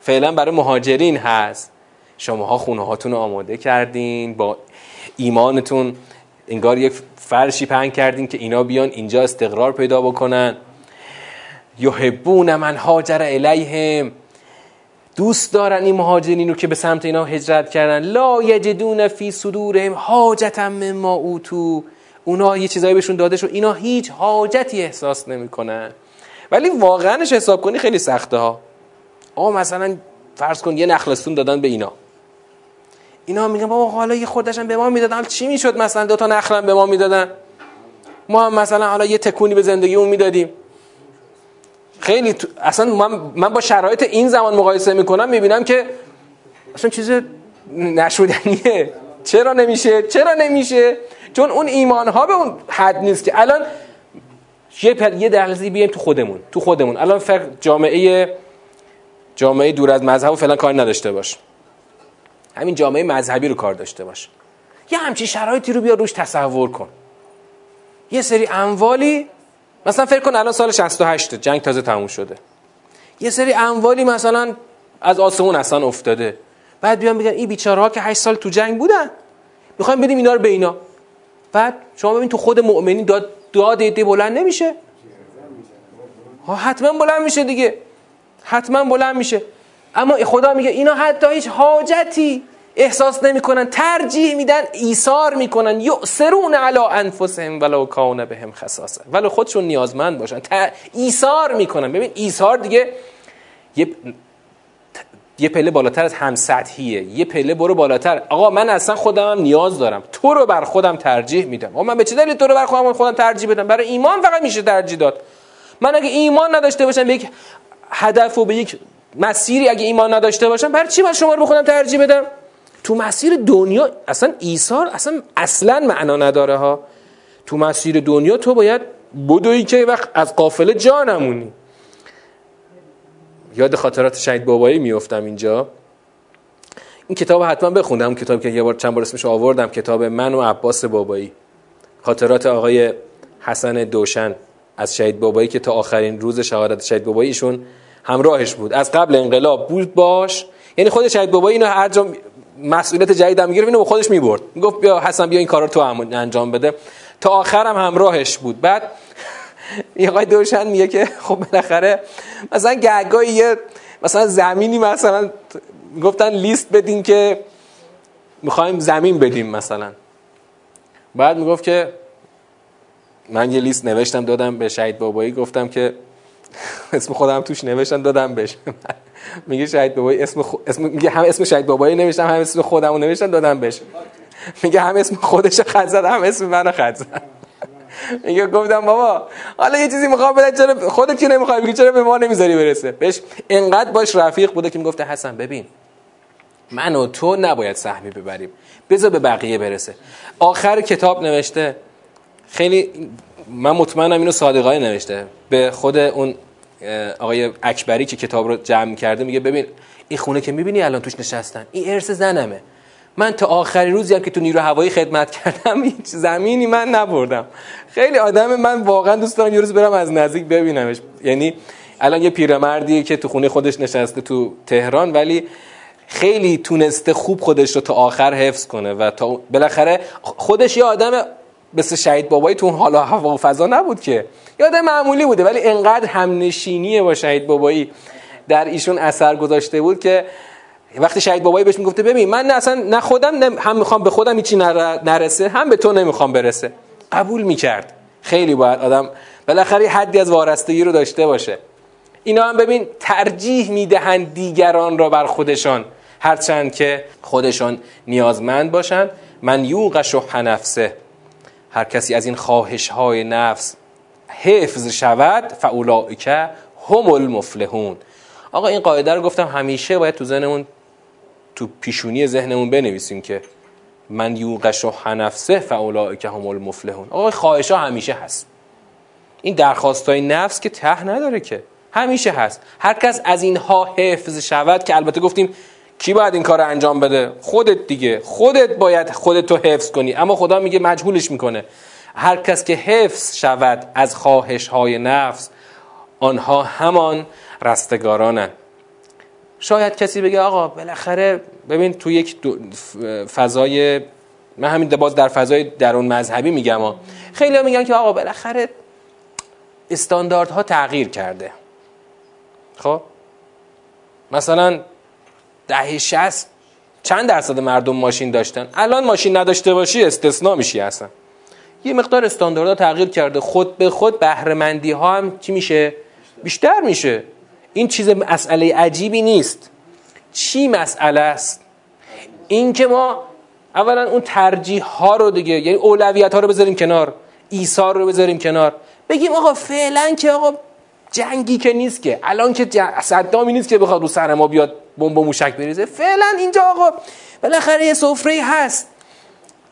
فعلا برای مهاجرین هست. شماها خونه هاتون رو آماده کردین، با ایمانتون انگار یک فرشی پهن کردین که اینا بیان اینجا استقرار پیدا بکنن. یحبون من هاجر الیهم، دوست دارن این مهاجرین رو که به سمت اینا هجرت کردن. لا یجدون فی صدورهم حاجتا مما اوتوا، اونا یه چیزایی بهشون داده شد، اینا هیچ حاجتی احساس نمیکنن. ولی واقعاش حساب کنی خیلی سخته ها. آقا مثلا فرض کن یه نخلستون دادن به اینا میگن بابا حالا یه خوردشم به ما میدادن چی میشد؟ مثلا 2 تا نخلم به ما میدادن، ما هم مثلا حالا یه تکونی به زندگیمون میدادیم. خیلی اصلا من با شرایط این زمان مقایسه میکنم، میبینم که اصلا چیز نشودنیه. چرا نمیشه؟ چون اون ایمانها به اون حد نیست که الان یه دلزی بیایم تو خودمون الان فقط جامعه دور از مذهب و فلان کار نداشته باش، همین جامعه مذهبی رو کار داشته باش، یه همچین شرایطی رو بیا روش تصور کن. یه سری اموالی مثلا فکر کن الان سال 68 جنگ تازه تموم شده، یه سری اموالی مثلا از آسمون اصلا افتاده، بعد بیان بگن این بیچاره‌ها که 8 سال تو جنگ بودن میخوایم بدیم اینا رو به اینا. بعد شما ببین تو خود مؤمنین داد بلند نمیشه ها؟ حتما بلند میشه. اما خدا میگه اینا حتی هیچ حاجتی احساس نمیکنن، ترجیح میدن، ایثار میکنن، یؤثرون علی انفسهم ولو کان بهم خصاصه، ولو خودشون نیازمند باشن، ایثار میکنن. ببین ایثار دیگه یه پله بالاتر از هم سطحیه، یه پله برو بالاتر. آقا من اصلا خودمم نیاز دارم، تو رو بر خودم ترجیح میدم. آقا من به چه دلیل تو رو بر خودم ترجیح بدم؟ برای ایمان فقط میشه ترجیح داد. من اگه ایمان نداشته باشم به یک هدف و به یک مسیری، اگه ایمان نداشته باشم، برای چی من شما رو به خودم ترجیح بدم؟ تو مسیر دنیا اصلا ایثار اصلا معنا نداره ها. تو مسیر دنیا تو باید بدوی که وقت از قافله جا نمونی. یاد خاطرات شهید بابایی میافتم اینجا. این کتاب حتما بخوندم، کتابی که چند بار اسمش آوردم، کتاب من و عباس بابایی، خاطرات آقای حسن دوشن از شهید بابایی که تا آخرین روز شهادت شهید باباییشون همراهش بود، از قبل انقلاب بود باش. یعنی خود شهید بابایی اینو هر جا مسئولیت جدید هم میگرفت اینو خودش میبرد، میگفت بیا حسن بیا این کارا رو تو انجام بده، تا آخرم همراهش بود. بعد یه آقای دوشن میگه که خب بالاخره مثلا گهگاهی یه مثلا زمینی مثلا گفتن لیست بدین که میخوایم زمین بدیم مثلا، بعد میگفت که من یه لیست نوشتم دادم به شهید بابایی، گفتم که اسم خودم توش نوشتم دادم بهش. میگه شهید بابایی میگه هم اسم شهید بابایی نوشتم هم اسم خودمو نوشتم دادم بهش. میگه هم اسم خودش خط زد هم اسم منو خط زد. میگه گفتم بابا حالا یه چیزی میخوام بدم، چرا خودت که نمیخوای بگی، چرا به ما نمیذاری برسه؟ بهش انقدر باش رفیق بوده که میگفته حسن ببین من و تو نباید سهمی ببریم، بذار به بقیه برسه. آخر کتاب نوشته، خیلی من مطمئنم اینو صادقانه نوشته، به خود اون آقای اکبری که کتاب رو جمع کرده، میگه ببین این خونه که میبینی الان توش نشستم این ارث زنمه، من تا آخرین روزی هم که تو نیروی هوایی خدمت کردم هیچ زمینی من نبردم. خیلی آدم، من واقعا دوست دارم یه روز برم از نزدیک ببینمش. یعنی الان یه پیرمردیه که تو خونه خودش نشسته تو تهران، ولی خیلی تونسته خوب خودش رو تا آخر حفظ کنه و تا بالاخره خودش یه آدم مثل شهید بابایی تو اون حال و هوا و فضا نبود که، یه آدم معمولی بوده، ولی انقدر همنشینیه با شهید بابایی در ایشون اثر گذاشته بود که وقتی شهید بابایی بهش میگفته ببین من اصلا نه خودم هم میخوام به خودم هیچی نرسه، هم به تو نمیخوام برسه، قبول میکرد. خیلی باید آدم بالاخره حدی از وارستگی رو داشته باشه. اینا هم ببین ترجیح میدهند دیگران را بر خودشان، هرچند که خودشان نیازمند باشند. من یوق شح نفسه، هر کسی از این خواهش های نفس حفظ شود فاولائک هم المفلحون. آقا این قاعده رو گفتم همیشه باید تو ذهنمون، تو پیشونی ذهنمون بنویسیم که من یوق شح نفسه فاولائک هم المفلحون. آقا خواهش ها همیشه هست، این درخواست های نفس که ته نداره که، همیشه هست. هر کس از اینها حفظ شود، که البته گفتیم کی باید این کار رو انجام بده؟ خودت دیگه، خودت باید خودتو حفظ کنی، اما خدا میگه مجهولش میکنه. هر کس که حفظ شود از خواهش های نفس، آنها همان رستگارانند. شاید کسی بگه آقا بالاخره ببین تو یک فضای، من همین باز در فضای درون مذهبی میگم ها، خیلی ها میگن که آقا بالاخره استانداردها تغییر کرده. خب مثلا دهه 60 چند درصد مردم ماشین داشتن، الان ماشین نداشته باشی استثنا میشی اصلا. یه مقدار استانداردها تغییر کرده، خود به خود بهره مندی ها هم چی میشه؟ بیشتر میشه. این چیز مسئله عجیبی نیست. چی مسئله است؟ این که ما اولا اون ترجیح ها رو دیگه، یعنی اولویت ها رو بذاریم کنار، ایثار رو بذاریم کنار، بگیم آقا فعلا که آقا جنگی که نیست که، الان که صدامی نیست که بخواد رو سر ما بیاد بمب و موشک بریزه، فعلا اینجا آقا بالاخره یه سفره هست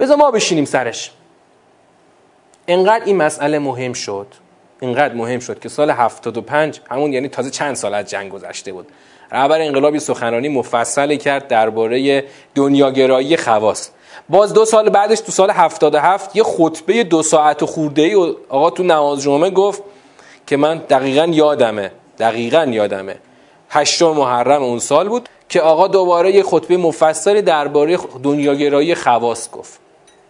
بذار ما بشینیم سرش. اینقدر این مسئله مهم شد، اینقدر مهم شد که سال 75 همون، یعنی تازه چند سال از جنگ گذشته بود، رهبر انقلابی سخنرانی مفصلی کرد درباره دنیاگرایی خواص. باز 2 سال بعدش تو سال 77 یه خطبه 2 ساعت و خورده‌ای آقا تو نماز جمعه گفت که من دقیقاً یادمه 8 محرم اون سال بود که آقا دوباره یه خطبه مفصلی درباره دنیاگرایی خواص گفت.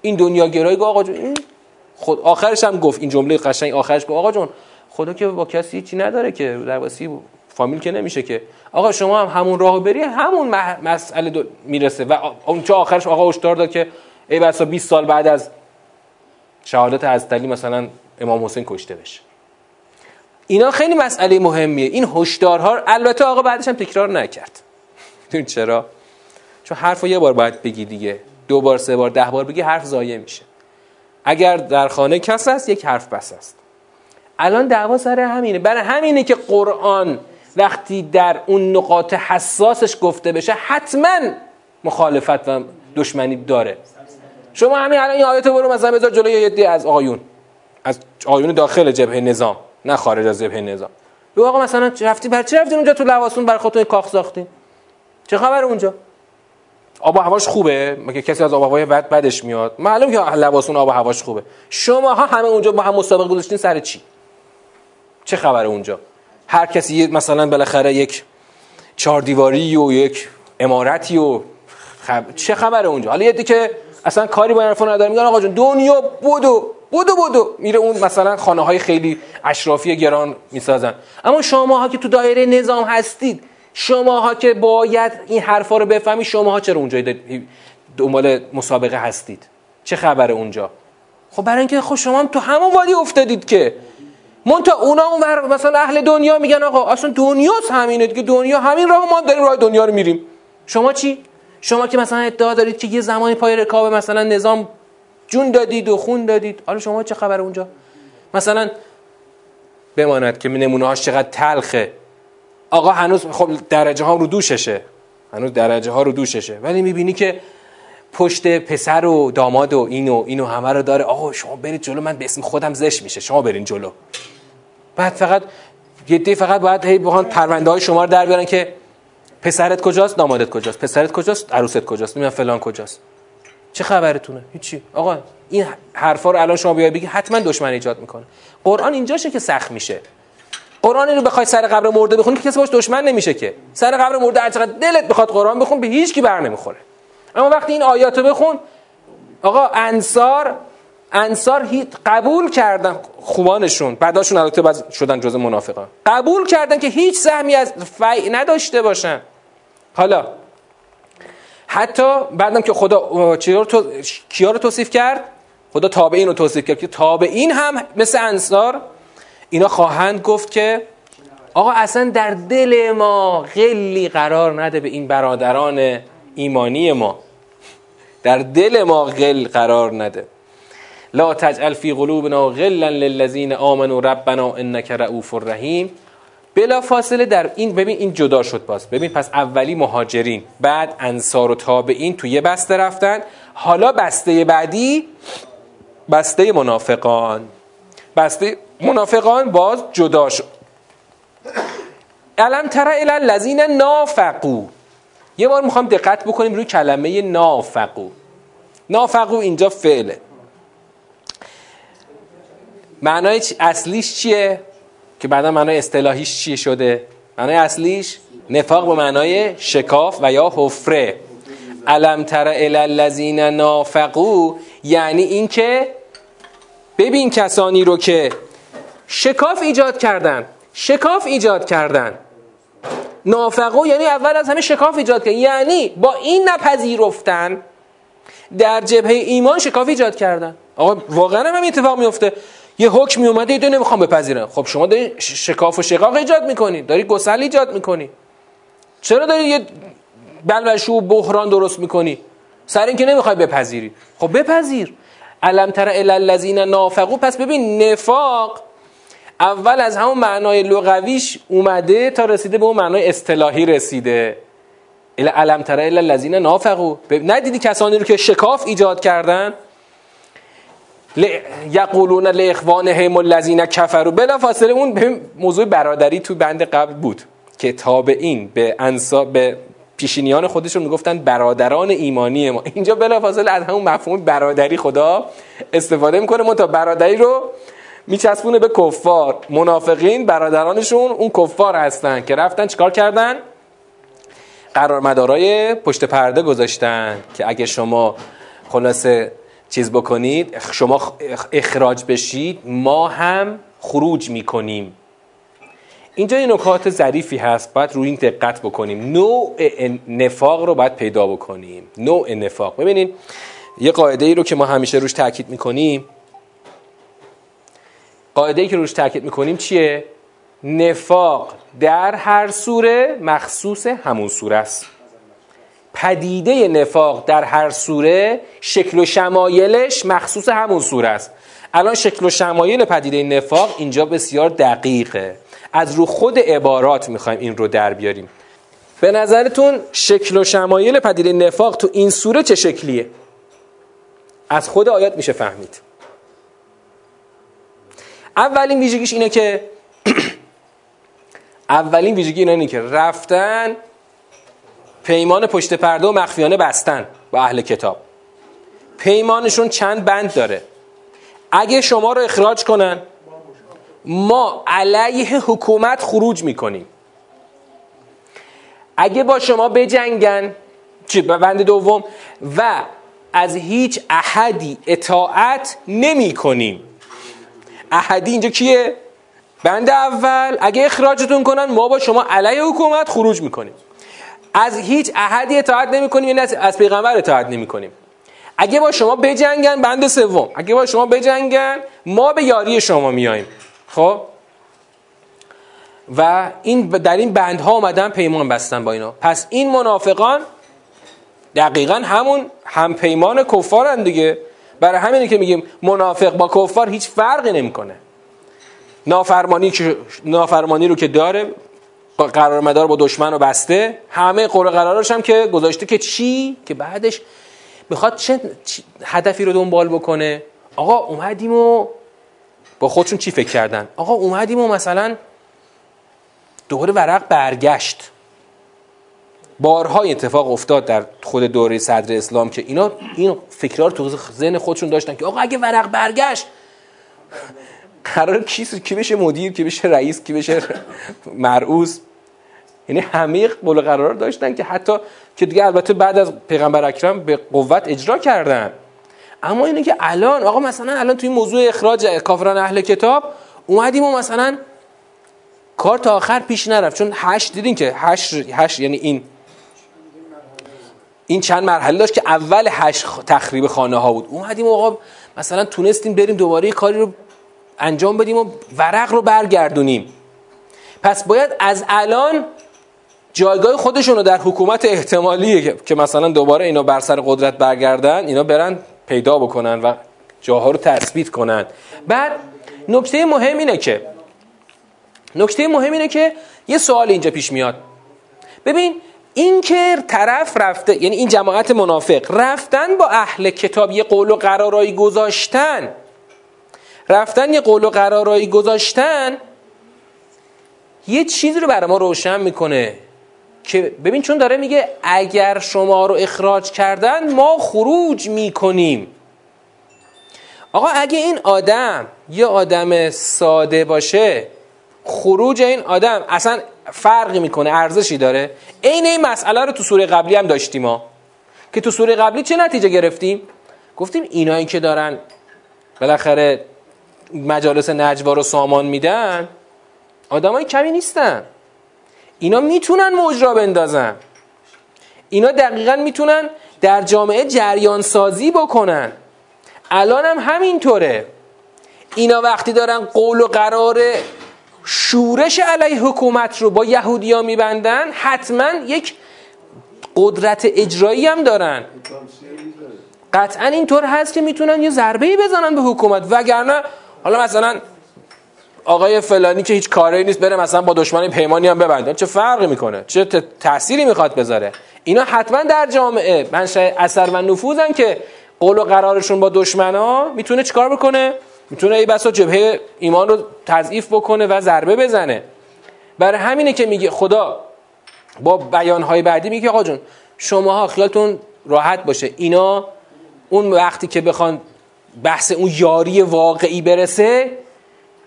این دنیاگرایی آقا جون، خود آخرش هم گفت این جمله قشنگ، آخرش گفت آقا جون خدا که با کسی چیزی نداره که، در واسی فامیل که نمیشه که. آقا شما هم همون راهو بری همون مسئله میرسه. و اون چه آخرش آقا هشدار داد که ای بسا 20 سال بعد از شهادت حضرت علی مثلا امام حسین کشته بشه. اینا خیلی مسئله مهمیه. این هشدارها البته آقا بعدش هم تکرار نکرد. میدون چرا؟ چون حرفو یه بار باید بگی دیگه. دو بار، سه بار، 10 بار بگی حرف ضایع میشه. اگر در خانه کس است یک حرف بس است. الان دعوا سر همینه. برای همینه که قرآن وقتی در اون نقاط حساسش گفته بشه حتما مخالفت و دشمنی داره. شما همین الان این آیات برو مثلا بذار جلوی یه عده از آیون، از آیون داخل جبهه نظام، نه خارج از جبهه نظام. بگو آقا مثلا چه رفتین اونجا تو لواسون برای خودتون کاخ ساختین؟ چه خبر اونجا؟ آب و هواش خوبه؟ مگه کسی از آب و هوای بدش میاد؟ معلومه که لواسون آب و هواش خوبه. شماها همه اونجا با هم مسابقه گذاشتین سر چی؟ چه خبره اونجا؟ هر کسی مثلا بالاخره یک چهار دیواری و یک عمارتی و چه خبره اونجا؟ حالا یادی که اصلا کاری با این حرفا نداره، میگن آقا جون دنیا بودو میره اون مثلا خانه‌های خیلی اشرافی گران میسازن. اما شماها که تو دایره نظام هستید، شماها که باید این حرفا رو بفهمید، شماها چرا اونجایی دنبال مسابقه هستید؟ چه خبره اونجا؟ خب برای اینکه خب شما هم تو همون وادی افتادید که منتها اونا اونور مثلا اهل دنیا میگن آقا اصلا دنیاست همینه دیگه، دنیا همین راهو ما داریم، راه دنیا رو میریم. شما چی؟ شما که مثلا ادعا دارید که یه زمانی پای رکاب مثلا نظام جون دادید و خون دادید، حالا شما چه خبر اونجا؟ مثلا بماند که نمونه هاش چقدر تلخه. آقا هنوز خب درجه ها رو دوششه ولی میبینی که پشت پسر و داماد و اینو همه رو داره. آقا شما برید جلو، من به اسم خودم زشت میشه، شما برین جلو. بعد فقط باید هی بخوان پرونده های شما رو در بیارن که پسرت کجاست، دامادت کجاست، پسرت کجاست، عروست کجاست، نمیدونم فلان کجاست. چه خبرتونه؟ هیچی. آقا این حرفا رو الان شما بیای بگی حتما دشمن ایجاد میکنه. قرآن اینجاشه که سخت میشه. قرآن رو بخوای سر قبر مرده بخونی که کسی باش دشمن نمیشه که. سر قبر مرده هر چقدر دلت بخواد قرآن بخون به هیچ کی بر نمیخوره. اما وقتی این آیاتو بخون، آقا انصار قبول کردن، خوبانشون بعداشون البته بعد شدن جزء منافقان، قبول کردن که هیچ سهمی از فیع نداشته باشن. حالا حتی بعدم که خدا کیا رو توصیف کرد؟ خدا تابعین رو توصیف کرد که تابعین هم مثل انصار اینا خواهند گفت که آقا اصلا در دل ما غلی قرار نده به این برادران ایمانی ما، در دل ما غل قرار نده. لا تجعل فی قلوبنا غلا للذین آمنوا ربنا انک رؤوف رحیم. بلا فاصله در این ببین این جدا شد باز. ببین پس اولی مهاجرین، بعد انصار و تابعین تو یه بسته رفتن. حالا بسته بعدی بسته منافقان باز جدا شد. الم تر الی الذین نافقوا. یه بار میخوام دقت بکنیم روی کلمه نافقوا. نافقوا اینجا فعله. معنای اصلیش چیه؟ که بعدا معنای اصطلاحیش چی شده؟ معنای اصلیش نفاق به معنای شکاف و یا حفره. الم تر الی الذین نافقوا یعنی این که ببین کسانی رو که شکاف ایجاد کردن. نافقوا یعنی اول از همه شکاف ایجاد کردن، یعنی با این نپذیرفتن در جبهه ایمان شکاف ایجاد کردن. آقا واقعا هم اتفاق میفته، یه حکمی اومده ایده نمیخوام بپذیرم. خب شما داری شکاف و شقاق ایجاد میکنی، داری گسل ایجاد میکنی، چرا داری یه بلبشو و بحران درست میکنی سر این که نمیخوای بپذیری؟ خب بپذیر. علم تر الی الذین نافقوا. پس ببین نفاق اول از همون معنای لغویش اومده تا رسیده به اون معنای اصطلاحی رسیده. علم تر الی الذین نافقوا، ندیدی کسانی رو که شکاف ایجاد کردن؟ یقولون لاخوانهم الذین کفروا. بلافاصله اون موضوع برادری تو بند قبل بود که تابعین به انصار به پیشینیان خودشون میگفتن برادران ایمانی ما. اینجا بلافاصله از همون مفهوم برادری خدا استفاده میکنه. منتها برادری رو میچسبونه به کفار. منافقین برادرانشون اون کفار هستن که رفتن چیکار کردن؟ قرارمدارای پشت پرده گذاشتن که اگه شما خلاصه چیز بکنید، شما اخراج بشید، ما هم خروج میکنیم. اینجا یه نکات ظریفی هست، باید روی این دقت بکنیم. نوع نفاق رو باید پیدا بکنیم. نوع نفاق، ببینید یه قاعده ای رو که ما همیشه روش تاکید میکنیم، قاعده ای که روش تاکید میکنیم چیه؟ نفاق در هر سوره مخصوص همون سوره است. پدیده نفاق در هر سوره شکل و شمایلش مخصوص همون سوره است. الان شکل و شمایل پدیده نفاق اینجا بسیار دقیقه، از رو خود عبارات میخوایم این رو در بیاریم. به نظرتون شکل و شمایل پدیده نفاق تو این سوره چه شکلیه؟ از خود آیات میشه فهمید. اولین ویژگیش اینه که رفتن پیمان پشت پرده و مخفیانه بستن با اهل کتاب. پیمانشون چند بند داره. اگه شما رو اخراج کنن ما علیه حکومت خروج میکنیم، اگه با شما بجنگن، بند دوم، و از هیچ احدی اطاعت نمی کنیم. احدی اینجا کیه؟ بند اول، اگه اخراجتون کنن ما با شما علیه حکومت خروج میکنیم. از هیچ احدی اطاعت نمی کنیم یعنی از پیغمبر اطاعت نمی کنیم. اگه با شما بجنگن، بند سوم، اگه با شما بجنگن ما به یاری شما میاییم. خب و این در این بندها اومدن پیمان بستن با اینا. پس این منافقان دقیقاً همون هم پیمان کفارن دیگه. برای همینه که میگیم منافق با کفار هیچ فرقی نمیکنه. نافرمانی رو که داره، قرارداد با دشمن رو بسته، همه قول قراراش هم که گذاشته که چی، که بعدش میخواد چه هدفی رو دنبال بکنه. آقا اومدیم و با خودشون چی فکر کردن؟ آقا اومدیم و مثلا دوره ورق برگشت. بارها اتفاق افتاد در خود دوره صدر اسلام که اینا این فکرها رو تو ذهن خودشون داشتن که آقا اگه ورق برگشت قرار کی بشه مدیر، کی بشه رئیس، کی بشه مرئوس. یعنی همه قول قرار داشتن که حتی که دیگه البته بعد از پیغمبر اکرم به قوت اجرا کردن. اما اینه که الان آقا مثلا الان توی موضوع اخراج کافران اهل کتاب اومدیم و مثلا کار تا آخر پیش نرفت. چون هشت دیدین که هشت یعنی این چند مرحله داشت که اول هشت تخریب خانه ها بود. اومدیم و آقا مثلا تونستیم بریم دوباره کاری رو انجام بدیم و ورق رو برگردونیم. پس باید از الان جایگاه خودشون رو در حکومت احتمالیه که مثلا دوباره اینا بر سر قدرت برگردن، اینا برن پیدا بکنن و جاها رو تثبیت کنن. بعد نکته مهم اینه که یه سوال اینجا پیش میاد. ببین این که طرف رفته، یعنی این جماعت منافق رفتن با اهل کتاب یه قول و قرارایی گذاشتن، یه چیزی رو برای ما روشن میکنه که ببین، چون داره میگه اگر شما رو اخراج کردن ما خروج میکنیم. آقا اگه این آدم یه آدم ساده باشه، خروج این آدم اصلا فرقی میکنه، ارزشی داره؟ این مسئله رو تو سوره قبلی هم داشتیم ما، که تو سوره قبلی چه نتیجه گرفتیم؟ گفتیم اینایی که دارن بالاخره مجالس نجوا رو سامان میدن آدمای کمی نیستن، اینا میتونن موج را بندازن، اینا دقیقاً میتونن در جامعه جریان سازی بکنن. الان هم همینطوره. اینا وقتی دارن قول و قرار شورش علیه حکومت رو با یهودیا میبندن، حتما یک قدرت اجرایی هم دارن. قطعاً اینطور هست که میتونن یه ضربه‌ای بزنن به حکومت، وگرنه حالا مثلا آقای فلانی که هیچ کاری نیست بره مثلا با دشمن پیمانی هم ببنده، چه فرقی میکنه، چه تأثیری میخواد بذاره؟ اینا حتما در جامعه منشأ اثر و نفوذن که قول و قرارشون با دشمنا میتونه چیکار بکنه؟ میتونه ای بسا جبهه ایمان رو تضعیف بکنه و ضربه بزنه. برای همینه که میگه خدا با بیانهای بعدی میگه آقا جون شماها خیالتون راحت باشه، اینا اون وقتی که بخوان بحث اون یاری واقعی برسه،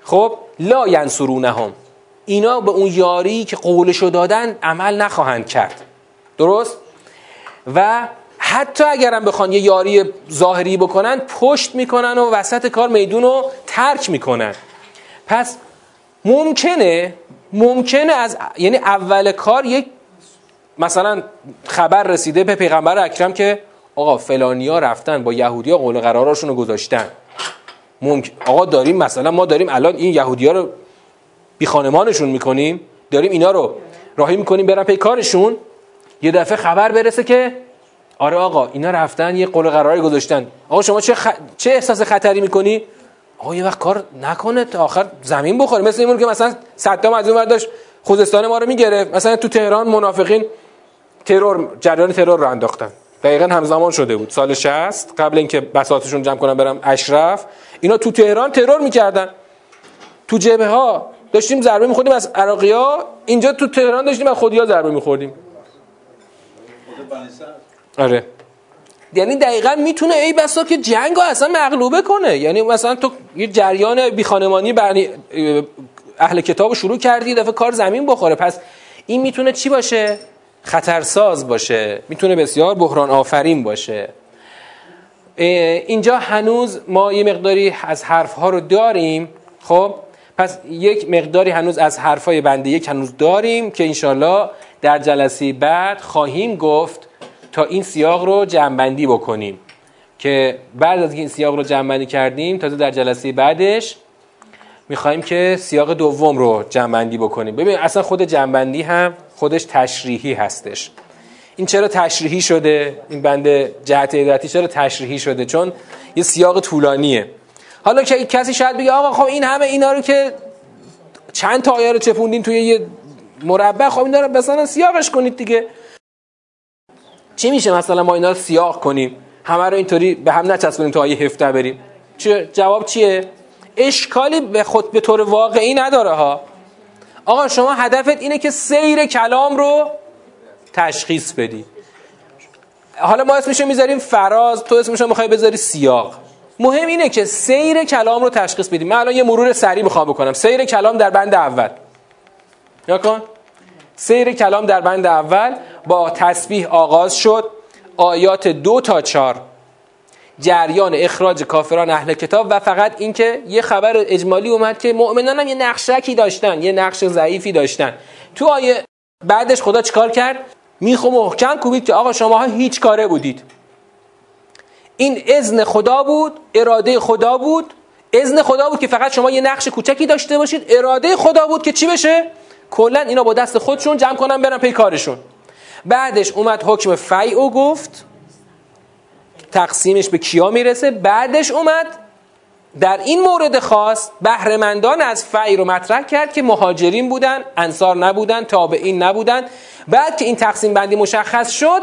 خب لا ینصرونهم، اینا به اون یاری که قولشو دادن عمل نخواهند کرد. درست؟ و حتی اگرم بخوان یه یاری ظاهری بکنن، پشت میکنن و وسط کار میدون رو ترک میکنن. پس ممکنه ممکنه از یعنی اول کار یک مثلا خبر رسیده به پیغمبر اکرم که آقا فلانیا رفتن با یهودیا قول قرارشون رو گذاشتن، آقا داریم مثلا ما داریم الان این یهودیا رو بی خانمانشون میکنیم، داریم اینا رو راهی میکنیم برن پی کارشون. یه دفعه خبر برسه که آره آقا اینا رفتن یه قول قراری گذاشتن، آقا شما چه احساس خطری میکنی؟ آقا یه وقت کار نکنه تا آخر زمین بخوره، مثل اینمون که مثلا صدام از اون ور داشت خوزستان ما رو میگرفت، مثلا تو تهران منافقین جریان ترور رو انداختن، دقیقاً همزمان شده بود سال 60 قبل اینکه بساطشون جمع کنن برام اشرف، اینا تو تهران ترور میکردن، تو جبهه ها داشتیم ضربه میخوردیم از عراقی‌ها، اینجا تو تهران داشتیم از خودیا ضربه میخوردیم. آره یعنی دقیقاً میتونه ای بسا که جنگو اصلا مغلوبه کنه، یعنی مثلا تو یه جریان بی خانمانی اهل کتابو شروع کردی دفعه کار زمین بخوره. پس این میتونه چی باشه؟ خطرساز باشه، میتونه بسیار بحران آفرین باشه. اینجا هنوز ما یه مقداری از حرف‌ها رو داریم، خب پس یک مقداری هنوز از حرفای بنده یک هنوز داریم که انشالله در جلسه بعد خواهیم گفت تا این سیاق رو جمع‌بندی بکنیم، که بعد از این سیاق رو جمع‌بندی کردیم تازه در جلسه بعدش میخوایم که سیاق دوم رو جمع‌بندی بکنیم. ببین اصلا خود جمع‌بندی هم خودش تشریحی هستش. این چرا تشریحی شده؟ این بنده جهت عدتی چرا تشریحی شده؟ چون یه سیاق طولانیه. حالا که کسی شاید بگه آقا خب این همه اینا رو که چند تا آیه رو چپوندین توی یه مربع، خب اینا رو مثلا سیاقش کنید دیگه. چی میشه مثلا ما اینا رو سیاق کنیم، همه رو اینطوری به هم نچسبونیم تا آیه 17 بریم؟ جواب چیه؟ اشکالی به طور واقعی نداره ها. آقا شما هدفت اینه که سیر کلام رو تشخیص بدی، حالا ما اسمشو میذاریم فراز، تو اسمشو میخوای بذاری سیاق. مهم اینه که سیر کلام رو تشخیص بدی. من الان یه مرور سریع میخوام بکنم. سیر کلام در بند اول یا کن؟ سیر کلام در بند اول با تسبیح آغاز شد. آیات 2 تا 4 جریان اخراج کافران اهل کتاب و فقط اینکه یه خبر اجمالی اومد که مؤمنان هم یه نقشکی داشتن، یه نقش ضعیفی داشتن. تو آیه بعدش خدا چیکار کرد؟ میخ و محکم کوبید که آقا شماها هیچ کاره بودید. این اذن خدا بود، اراده خدا بود. اذن خدا بود که فقط شما یه نقش کوچکی داشته باشید، اراده خدا بود که چی بشه؟ کلا اینا با دست خودشون جمع کنن برن پی کارشون. بعدش اومد حکم فیعو گفت، تقسیمش به کیا میرسه. بعدش اومد در این مورد خاص بهره‌مندان از فی رو مطرح کرد که مهاجرین بودن، انصار نبودن، تابعین نبودن. بعد که این تقسیم بندی مشخص شد،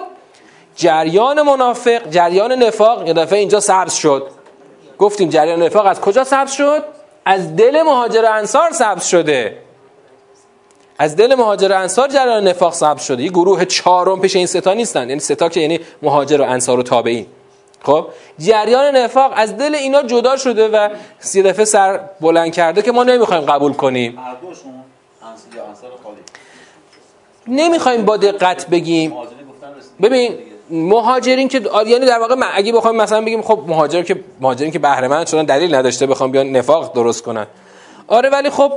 جریان منافق، جریان نفاق یه دفعه اینجا سبز شد. گفتیم جریان نفاق از کجا سبز شد؟ از دل مهاجر انصار سبز شده. از دل مهاجر انصار جریان نفاق سبز شده. یه گروه چهارم پیش این ستا نیستن، یعنی ستا که یعنی مهاجر و انصار و تابعین. خب جریان نفاق از دل اینا جدا شده و یه دفعه سر بلند کرده که ما نمیخوایم قبول کنیم. نمیخوایم با دقت بگیم. ببین مهاجرین که یعنی در واقع اگه بخوایم مثلا بگیم خب مهاجرین که بهره مند شدن دلیل نداشته بخوام بیان نفاق درست کنن. آره ولی خب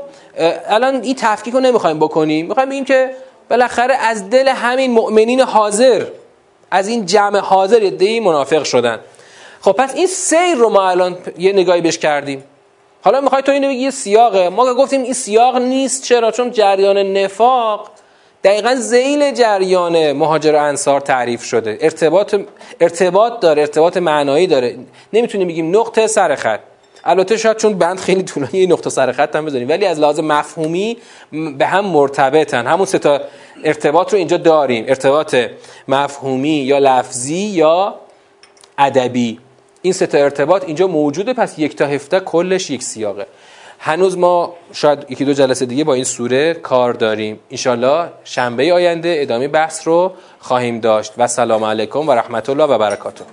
الان این تفکیک رو نمیخوایم بکنیم. میخوایم بگیم که بالاخره از دل همین مؤمنین حاضر، از این جمع حاضر عده‌ای منافق شدن. خب پس این سیر رو ما الان یه نگاهی بهش کردیم. حالا میخوای تو اینو بگی یه سیاقه. ما گفتیم این سیاق نیست. چرا؟ چون جریان نفاق دقیقاً ذیل جریان مهاجر و انصار تعریف شده. ارتباط داره، ارتباط معنایی داره. نمیتونیم بگیم نقطه سر خط. البته شاید چون بند خیلی طولانیه نقطه سر خط هم بزنیم، ولی از لحاظ مفهومی به هم مرتبطن. همون سه تا ارتباط رو اینجا داریم، ارتباط مفهومی یا لفظی یا ادبی. این سه تا ارتباط اینجا موجوده. پس 1 تا 17 کلش یک سیاقه. هنوز ما شاید 1-2 جلسه دیگه با این سوره کار داریم. انشالله شنبه آینده ادامه بحث رو خواهیم داشت. و سلام علیکم و رحمت الله و برکاته.